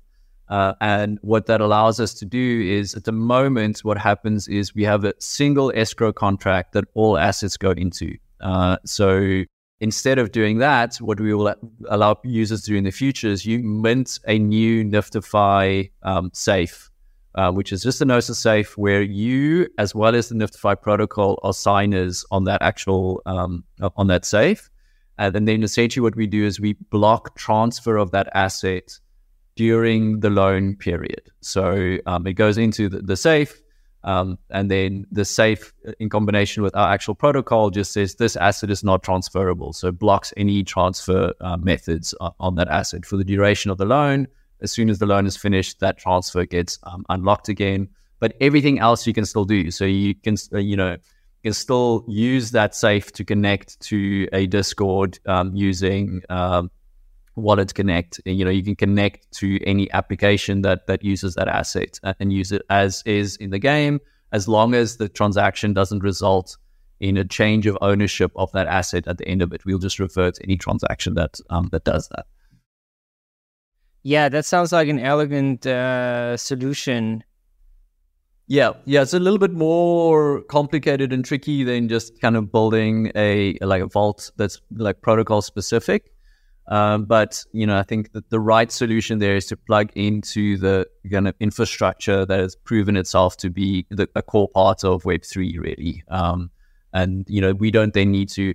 and what that allows us to do is, at the moment, what happens is we have a single escrow contract that all assets go into. So instead of doing that, what we will allow users to do in the future is you mint a new NFTFi safe, which is just a Gnosis safe where you, as well as the NFTFi protocol, are signers on that actual on that safe. And then essentially what we do is we block transfer of that asset during the loan period. So it goes into the safe. And then the safe, in combination with our actual protocol, just says this asset is not transferable. So blocks any transfer methods on that asset for the duration of the loan. As soon as the loan is finished, that transfer gets unlocked again. But everything else you can still do. So you can, you can still use that safe to connect to a Discord using Wallet Connect. You can connect to any application that uses that asset and use it as is in the game, as long as the transaction doesn't result in a change of ownership of that asset at the end of it. We'll just refer to any transaction that does that. Yeah, that sounds like an elegant solution. Yeah, it's a little bit more complicated and tricky than just kind of building a vault that's protocol specific. But I think that the right solution there is to plug into the kind of infrastructure that has proven itself to be a core part of Web3, really. And we don't then need to,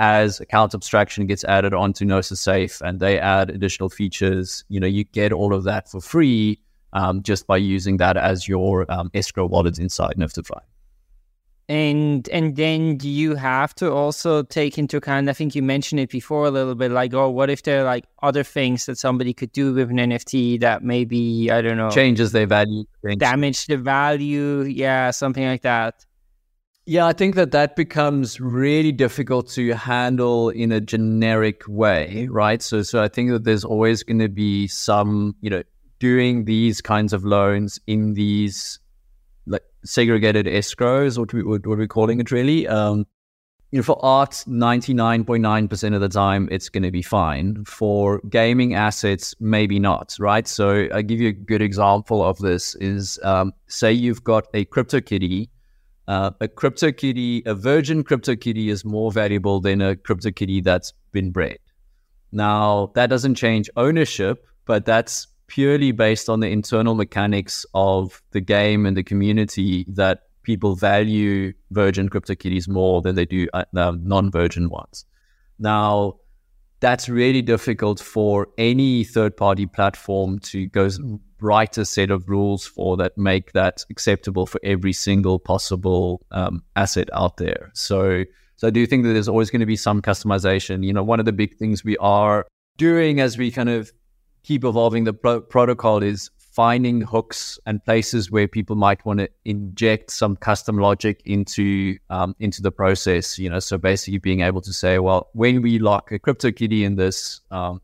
as account abstraction gets added onto Gnosis Safe and they add additional features, you get all of that for free just by using that as your escrow wallet inside NFTFi. And then do you have to also take into account, I think you mentioned it before a little bit, what if there are other things that somebody could do with an NFT that maybe, I don't know, changes their value, damage the value, yeah, something like that? Yeah, I think that becomes really difficult to handle in a generic way, right? So I think that there's always going to be some, doing these kinds of loans in these segregated escrows, what we're calling it really, you know, for art, 99.9% of the time, it's going to be fine. For gaming assets, maybe not, right? So I'll give you a good example of this is, say you've got a CryptoKitty. A virgin CryptoKitty is more valuable than a CryptoKitty that's been bred. Now, that doesn't change ownership, but that's purely based on the internal mechanics of the game and the community that people value virgin CryptoKitties more than they do non-virgin ones. Now, that's really difficult for any third-party platform to go write a set of rules for that make that acceptable for every single possible asset out there. So I do think that there's always going to be some customization. You know, one of the big things we are doing as we kind of keep evolving the protocol is finding hooks and places where people might want to inject some custom logic into the process, you know. So basically being able to say, well, when we lock a CryptoKitty in this,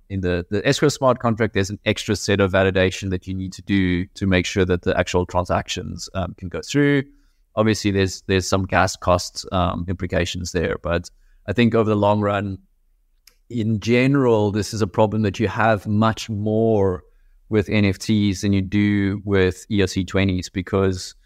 in the escrow smart contract, there's an extra set of validation that you need to do to make sure that the actual transactions can go through. Obviously, there's some gas costs implications there, but I think over the long run, in general, this is a problem that you have much more with NFTs than you do with ERC20s, because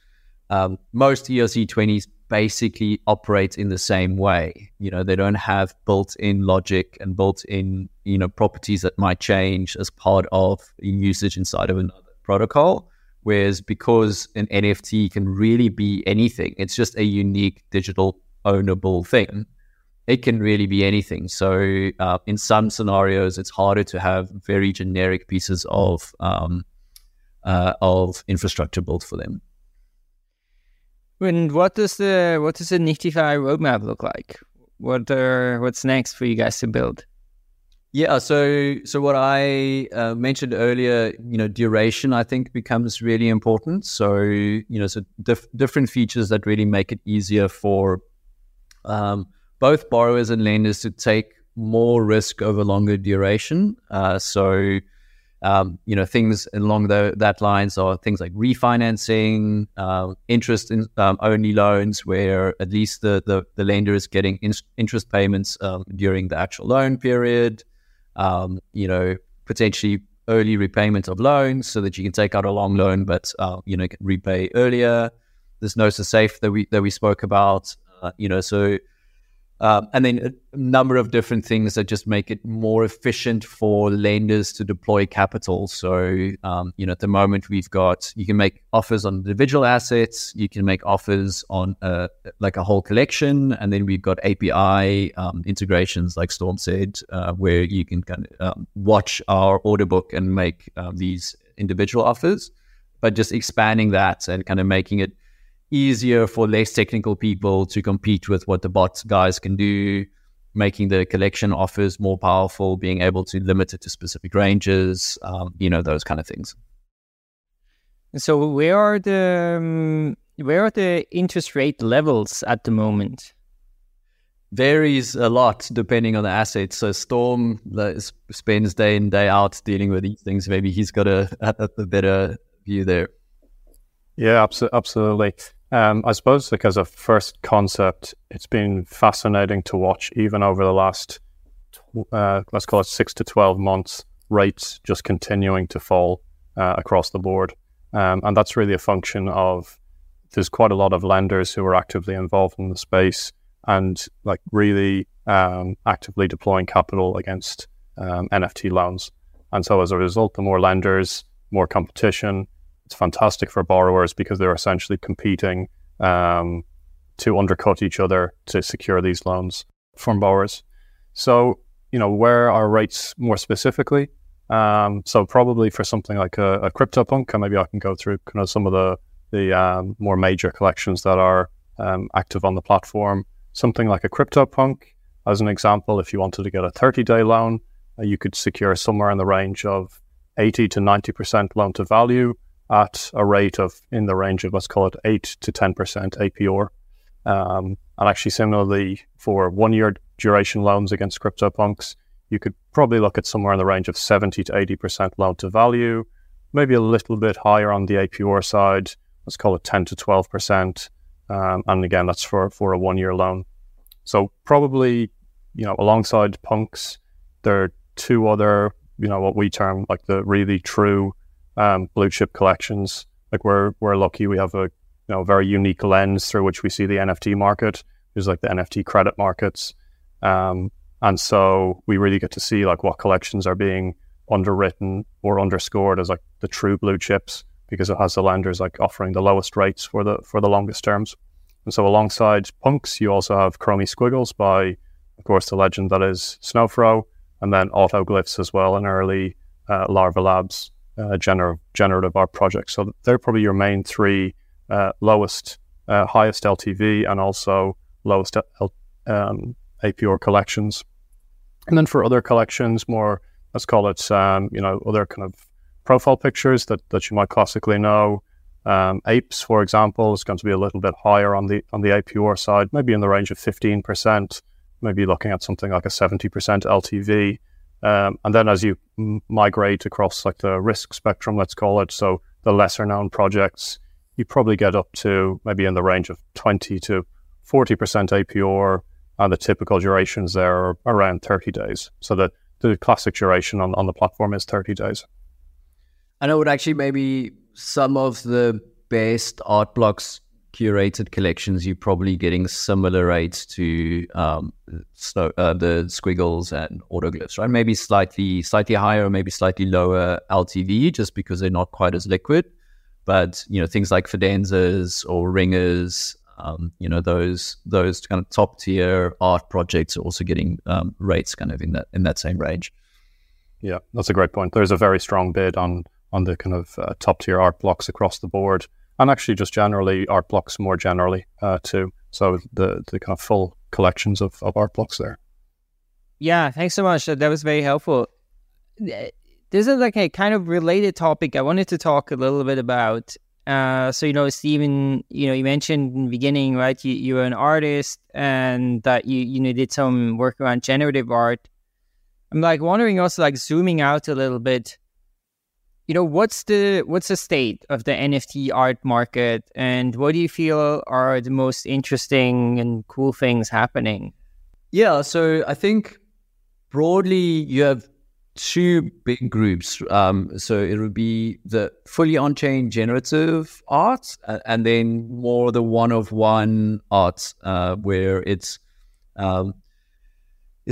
most ERC20s basically operate in the same way. You know, they don't have built-in logic and built-in, you know, properties that might change as part of usage inside of another protocol. Whereas because an NFT can really be anything, it's just a unique digital ownable thing. It can really be anything. So in some scenarios, it's harder to have very generic pieces of infrastructure built for them. And what does the NFTFi roadmap look like? What's next for you guys to build? Yeah, so what I mentioned earlier, you know, duration I think becomes really important. So you know, so different features that really make it easier for both borrowers and lenders to take more risk over longer duration. So, you know, things along that lines are things like refinancing, interest in, only loans, where at least the lender is getting interest payments during the actual loan period. You know, potentially early repayment of loans so that you can take out a long loan, but you know, can repay earlier. There's Gnosis Safe that we spoke about. You know, so. And then a number of different things that just make it more efficient for lenders to deploy capital. So, you know, at the moment we've got, you can make offers on individual assets, you can make offers on like a whole collection, and then we've got API integrations, like Storm said, where you can kind of watch our order book and make these individual offers, but just expanding that and kind of making it easier for less technical people to compete with what the bot guys can do, making the collection offers more powerful, being able to limit it to specific ranges, you know, those kind of things. So where are the interest rate levels at the moment? Varies a lot depending on the asset. So Storm spends day in, day out dealing with these things. Maybe he's got a better view there. Yeah, absolutely. I suppose, like, as a first concept, it's been fascinating to watch, even over the last, let's call it 6 to 12 months, rates just continuing to fall across the board. And that's really a function of, there's quite a lot of lenders who are actively involved in the space and like really actively deploying capital against NFT loans. And so as a result, the more lenders, more competition. It's fantastic for borrowers because they're essentially competing to undercut each other to secure these loans from borrowers. So, you know, where are rates more specifically? So probably for something like a CryptoPunk, and maybe I can go through kind of some of the more major collections that are active on the platform. Something like a CryptoPunk, as an example, if you wanted to get a 30-day loan, you could secure somewhere in the range of 80 to 90% loan to value, at a rate of in the range of, let's call it 8 to 10% APR. And actually similarly for 1 year duration loans against CryptoPunks, you could probably look at somewhere in the range of 70 to 80% loan to value, maybe a little bit higher on the APR side, let's call it 10 to 12%. And again, that's for a 1 year loan. So probably, you know, alongside punks, there are two other, you know, what we term like the really true blue chip collections. Like we're lucky we have a, you know, very unique lens through which we see the NFT market, which is like the NFT credit markets. And so we really get to see like what collections are being underwritten or underscored as like the true blue chips, because it has the lenders like offering the lowest rates for the longest terms. And so alongside punks, you also have Chromie Squiggles by, of course, the legend that is Snowfro, and then Autoglyphs as well, an early Larva Labs generative art project. So they're probably your main three lowest, highest LTV and also lowest APR collections. And then for other collections, more, let's call it, you know, other kind of profile pictures that you might classically know. Apes, for example, is going to be a little bit higher on the APR side, maybe in the range of 15%, maybe looking at something like a 70% LTV. And then as you migrate across like the risk spectrum, let's call it, so the lesser known projects, you probably get up to maybe in the range of 20 to 40% APR, and the typical durations there are around 30 days. So the classic duration on the platform is 30 days. And I would actually maybe some of the best Art Blocks curated collections, you're probably getting similar rates to the Squiggles and Autoglyphs, right? Maybe slightly higher, maybe slightly lower LTV, just because they're not quite as liquid. But you know, things like Fidenzas or Ringers, you know, those kind of top tier art projects are also getting rates kind of in that same range. Yeah, that's a great point. There's a very strong bid on the kind of top tier Art Blocks across the board, and actually just generally Art Blocks more generally too. So the kind of full collections of Art Blocks there. Yeah, thanks so much. That was very helpful. This is like a kind of related topic I wanted to talk a little bit about. So, you know, Stephen, you know, you mentioned in the beginning, right, you were an artist and that you did some work around generative art. I'm like wondering also, like zooming out a little bit, you know, what's the state of the NFT art market, and what do you feel are the most interesting and cool things happening? Yeah, so I think broadly you have two big groups. So it would be the fully on-chain generative art, and then more the one-of-one art, where it's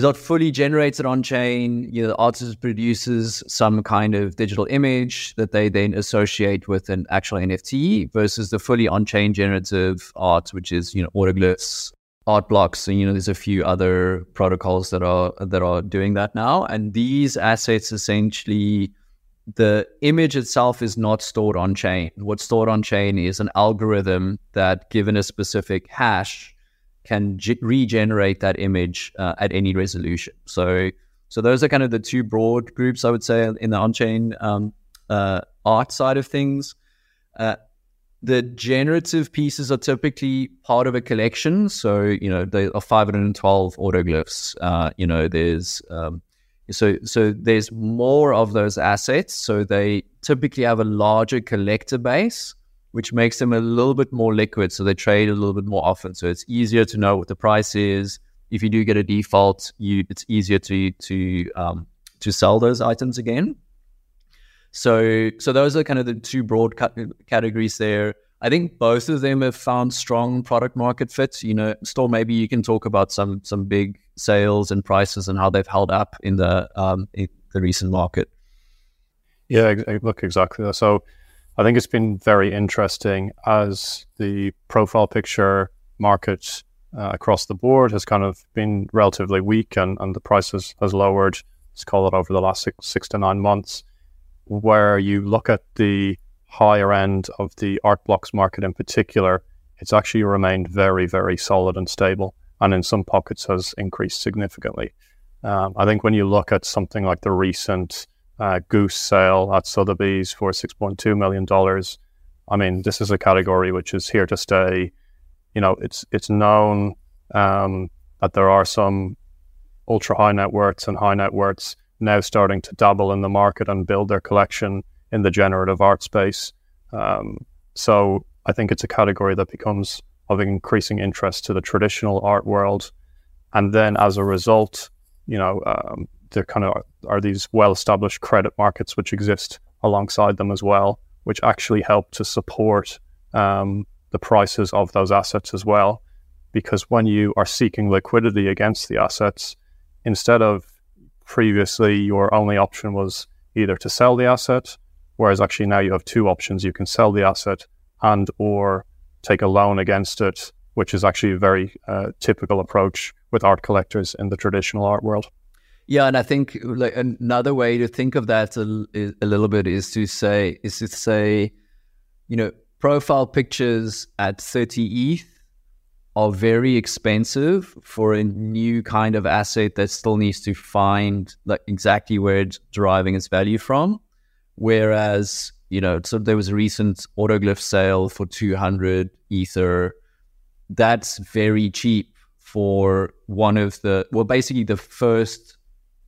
not fully generated on-chain. You know, the artist produces some kind of digital image that they then associate with an actual NFT, versus the fully on-chain generative art, which is, you know, Autoglyphs, Art Blocks, and, you know, there's a few other protocols that are doing that now. And these assets, essentially, the image itself is not stored on chain. What's stored on chain is an algorithm that, given a specific hash, can regenerate that image at any resolution. So those are kind of the two broad groups, I would say, in the on-chain art side of things. The generative pieces are typically part of a collection. So, you know, there are 512 Autoglyphs. You know, there's so there's more of those assets. So they typically have a larger collector base, which makes them a little bit more liquid. So they trade a little bit more often. So it's easier to know what the price is. If you do get a default, it's easier to sell those items again. So those are kind of the two broad categories there. I think both of them have found strong product market fits. You know, Storm, maybe you can talk about some big sales and prices and how they've held up in the recent market. Yeah, look, exactly. So I think it's been very interesting as the profile picture market across the board has kind of been relatively weak, and the prices has lowered, let's call it, over the last six to 9 months. Where you look at the higher end of the Art Blocks market in particular, it's actually remained very, very solid and stable, and in some pockets has increased significantly. I think when you look at something like the recent Goose sale at Sotheby's for $6.2 million, I mean, this is a category which is here to stay. You know, it's known that there are some ultra-high net worths and high net worths now starting to dabble in the market and build their collection in the generative art space. So I think it's a category that becomes of increasing interest to the traditional art world. And then as a result, you know, there kind of are these well-established credit markets which exist alongside them as well, which actually help to support the prices of those assets as well. Because when you are seeking liquidity against the assets, instead of previously your only option was either to sell the asset, whereas actually now you have two options. You can sell the asset and or take a loan against it, which is actually a very typical approach with art collectors in the traditional art world. Yeah, and I think like another way to think of that a little bit is to say, you know, profile pictures at 30 ETH are very expensive for a new kind of asset that still needs to find like exactly where it's deriving its value from. Whereas, you know, so there was a recent Autoglyph sale for 200 Ether. That's very cheap for one of the, well, basically the first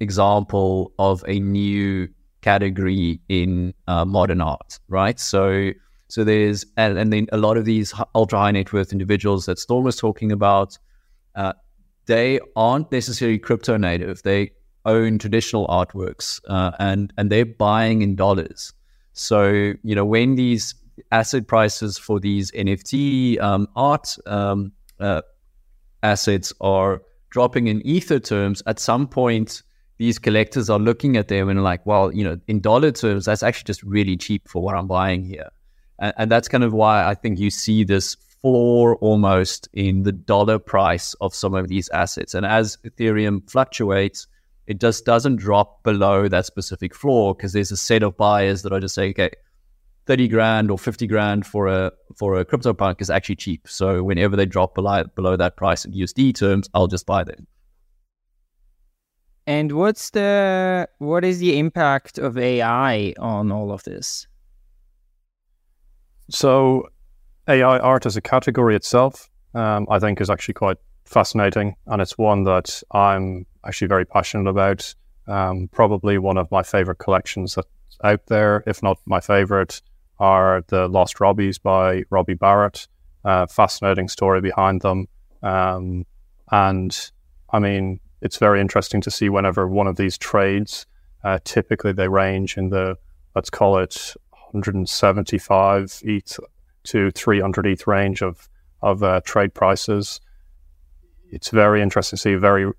example of a new category in modern art, right? So there's, and then a lot of these ultra high net worth individuals that Storm was talking about, they aren't necessarily crypto native. They own traditional artworks, and they're buying in dollars. So, you know, when these asset prices for these NFT art assets are dropping in Ether terms, at some point, these collectors are looking at them and like, well, you know, in dollar terms, that's actually just really cheap for what I'm buying here. And that's kind of why I think you see this floor almost in the dollar price of some of these assets. And as Ethereum fluctuates, it just doesn't drop below that specific floor because there's a set of buyers that are just saying, okay, 30 grand or 50 grand for a CryptoPunk is actually cheap. So whenever they drop below that price in USD terms, I'll just buy them. And what is the impact of AI on all of this? So AI art as a category itself, I think is actually quite fascinating. And it's one that I'm actually very passionate about. Probably one of my favorite collections that's out there, if not my favorite, are the Lost Robbies by Robbie Barrett. Fascinating story behind them. And I mean, it's very interesting to see whenever one of these trades, typically they range in the, let's call it, 175 ETH to 300 ETH range of trade prices. It's very interesting to see a very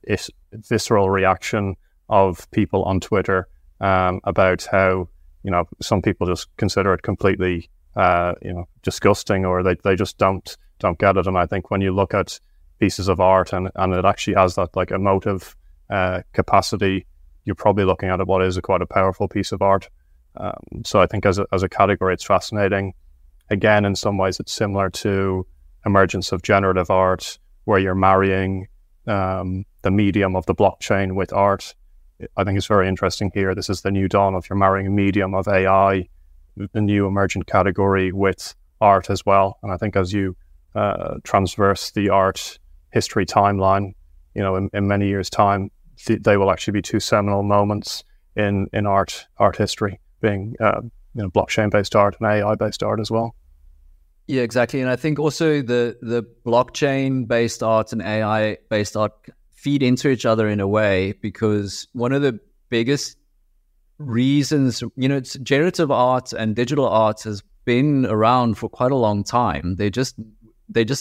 visceral reaction of people on Twitter about how, you know, some people just consider it completely you know, disgusting, or they just don't get it. And I think when you look at pieces of art and it actually has that like emotive capacity, you're probably looking at what is quite a powerful piece of art. So I think as a category, it's fascinating. Again, in some ways, it's similar to emergence of generative art, where you're marrying the medium of the blockchain with art. I think it's very interesting here. This is the new dawn of you're marrying a medium of AI, the new emergent category, with art as well. And I think as you transverse the art history timeline, you know, in many years' time, they will actually be two seminal moments in art history. Being you know, blockchain-based art and AI-based art as well. Yeah, exactly. And I think also the blockchain-based art and AI-based art feed into each other in a way, because one of the biggest reasons, you know, generative art and digital art has been around for quite a long time. They just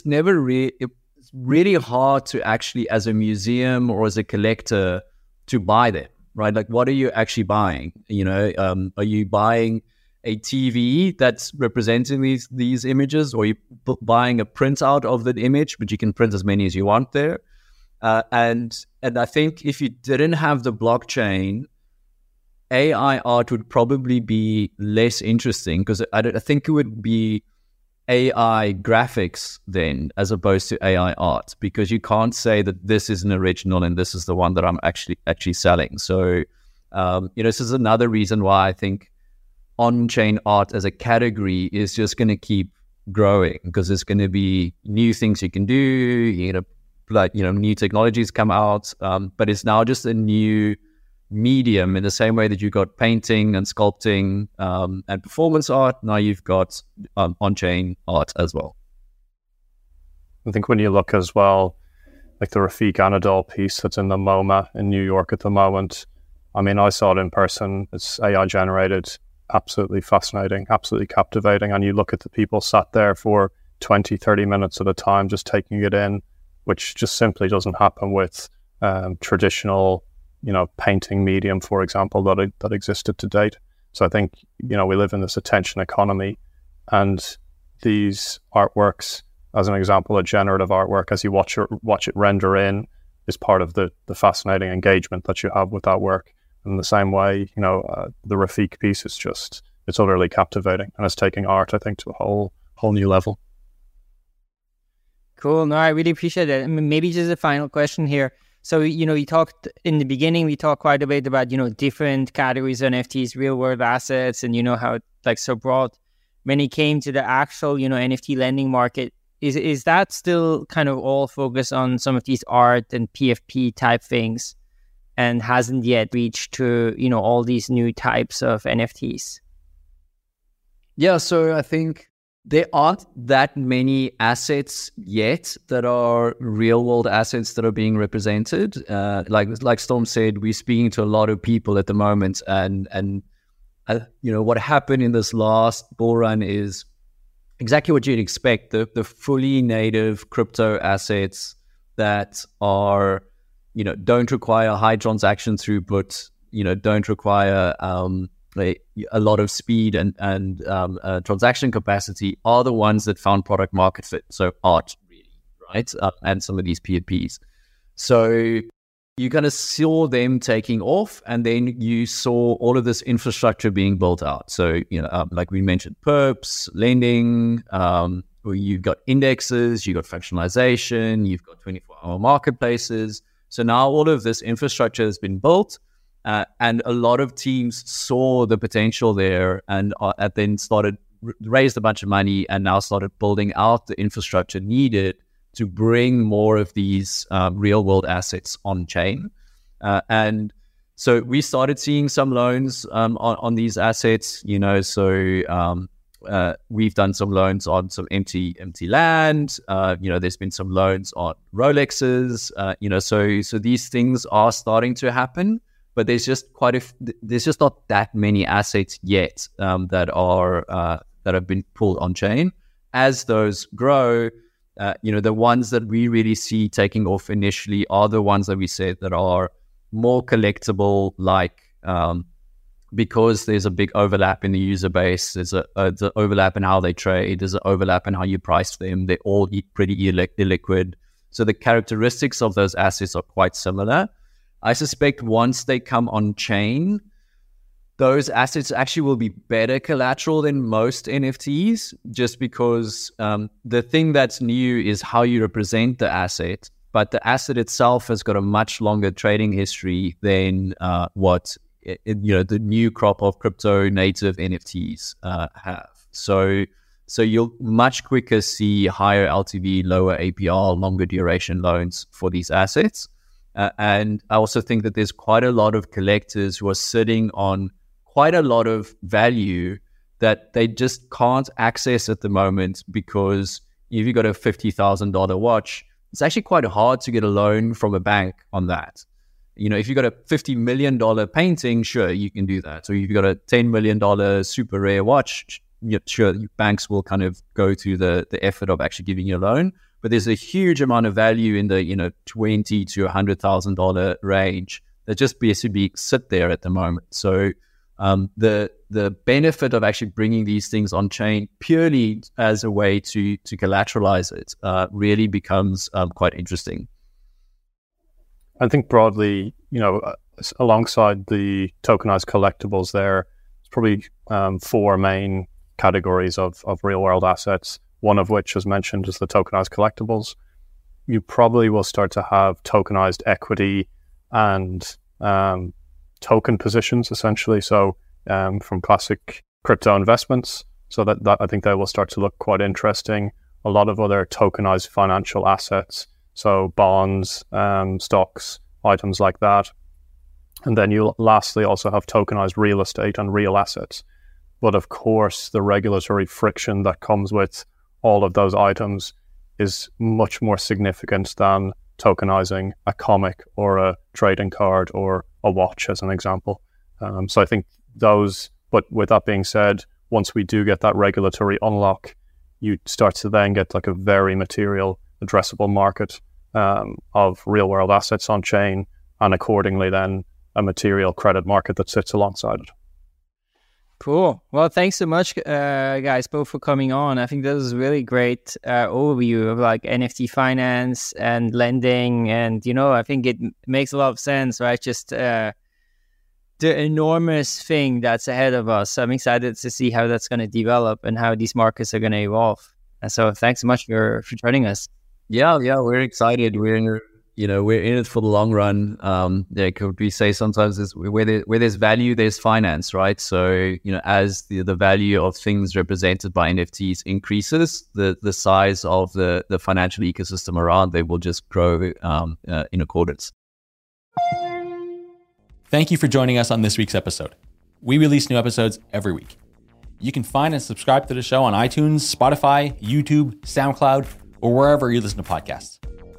never it's really hard to actually, as a museum or as a collector, to buy them. Right? Like, what are you actually buying? You know, are you buying a TV that's representing these images, or are you buying a printout of that image, but you can print as many as you want there? And I think if you didn't have the blockchain, AI art would probably be less interesting, because I think it would be AI graphics then, as opposed to AI art, because you can't say that this is an original and this is the one that I'm actually selling. So, you know, this is another reason why I think on-chain art as a category is just going to keep growing, because there's going to be new things you can do, you know, like, you know, new technologies come out, but it's now just a new medium. In the same way that you got painting and sculpting and performance art, now you've got on-chain art as well. I think when you look as well, like the Rafik Anadol piece that's in the MoMA in New York at the moment. I mean, I saw it in person. It's AI generated. Absolutely fascinating, absolutely captivating. And you look at the people sat there for 20, 30 minutes at a time just taking it in, which just simply doesn't happen with traditional, you know, painting medium, for example, that existed to date. So I think, you know, we live in this attention economy, and these artworks, as an example, a generative artwork, as you watch it render in, is part of the fascinating engagement that you have with that work. In the same way, you know, the Rafik piece is just, it's utterly captivating, and it's taking art, I think, to a whole new level. Cool. No, I really appreciate it. Maybe just a final question here. So, you know, you talked in the beginning, we talked quite a bit about, you know, different categories of NFTs, real world assets, and, you know, how it's like so broad. When it came to the actual, you know, NFT lending market, is that still kind of all focused on some of these art and PFP type things, and hasn't yet reached to, you know, all these new types of NFTs? Yeah, so I think there aren't that many assets yet that are real world assets that are being represented. Like Storm said, we're speaking to a lot of people at the moment, and you know, what happened in this last bull run is exactly what you'd expect. The fully native crypto assets that are, you know, don't require high transaction throughput, you know, don't require a lot of speed and transaction capacity, are the ones that found product market fit. So art, really, right? And some of these PFPs. So you kind of saw them taking off, and then you saw all of this infrastructure being built out. So, you know, like we mentioned, perps, lending, where you've got indexes, you've got fractionalization, you've got 24-hour marketplaces. So now all of this infrastructure has been built, and a lot of teams saw the potential there, and then started, raised a bunch of money, and now started building out the infrastructure needed to bring more of these real world assets on chain. And so we started seeing some loans on these assets, you know, so we've done some loans on some empty land. You know, there's been some loans on Rolexes. You know, so these things are starting to happen, but there's just not that many assets yet that have been pulled on chain. As those grow, you know, the ones that we really see taking off initially are the ones that we said that are more collectible, like. Because there's a big overlap in the user base, there's an overlap in how they trade, there's an overlap in how you price them. They all eat pretty illiquid. So the characteristics of those assets are quite similar. I suspect once they come on chain, those assets actually will be better collateral than most NFTs, just because the thing that's new is how you represent the asset, but the asset itself has got a much longer trading history than what you know, the new crop of crypto native NFTs have. So you'll much quicker see higher LTV, lower APR, longer duration loans for these assets. And I also think that there's quite a lot of collectors who are sitting on quite a lot of value that they just can't access at the moment, because if you've got a $50,000 watch, it's actually quite hard to get a loan from a bank on that. You know, if you've got a $50 million painting, sure, you can do that. So if you've got a $10 million super rare watch, sure, banks will kind of go to the effort of actually giving you a loan. But there's a huge amount of value in the, you know, $20,000 to $100,000 range that just basically sit there at the moment. So the benefit of actually bringing these things on chain purely as a way to collateralize it really becomes quite interesting. I think broadly, you know, alongside the tokenized collectibles, there's probably four main categories of real-world assets, one of which, as mentioned, is the tokenized collectibles. You probably will start to have tokenized equity and token positions, essentially, so from classic crypto investments. So that I think they will start to look quite interesting. A lot of other tokenized financial assets, so bonds, stocks, items like that. And then you lastly also have tokenized real estate and real assets. But of course, the regulatory friction that comes with all of those items is much more significant than tokenizing a comic or a trading card or a watch as an example. So I think those, but with that being said, once we do get that regulatory unlock, you start to then get like a very material addressable market of real world assets on chain, and accordingly then a material credit market that sits alongside it. Cool. Well, thanks so much, guys, both for coming on. I think this is a really great overview of like NFT finance and lending. And, you know, I think it makes a lot of sense, right? Just the enormous thing that's ahead of us. So I'm excited to see how that's going to develop and how these markets are going to evolve. And so thanks so much for joining us. Yeah, we're excited. We're in it for the long run. Could we say sometimes where there's value, there's finance, right? So, as the value of things represented by NFTs increases, the size of the financial ecosystem around them will just grow in accordance. Thank you for joining us on this week's episode. We release new episodes every week. You can find and subscribe to the show on iTunes, Spotify, YouTube, SoundCloud, or wherever you listen to podcasts.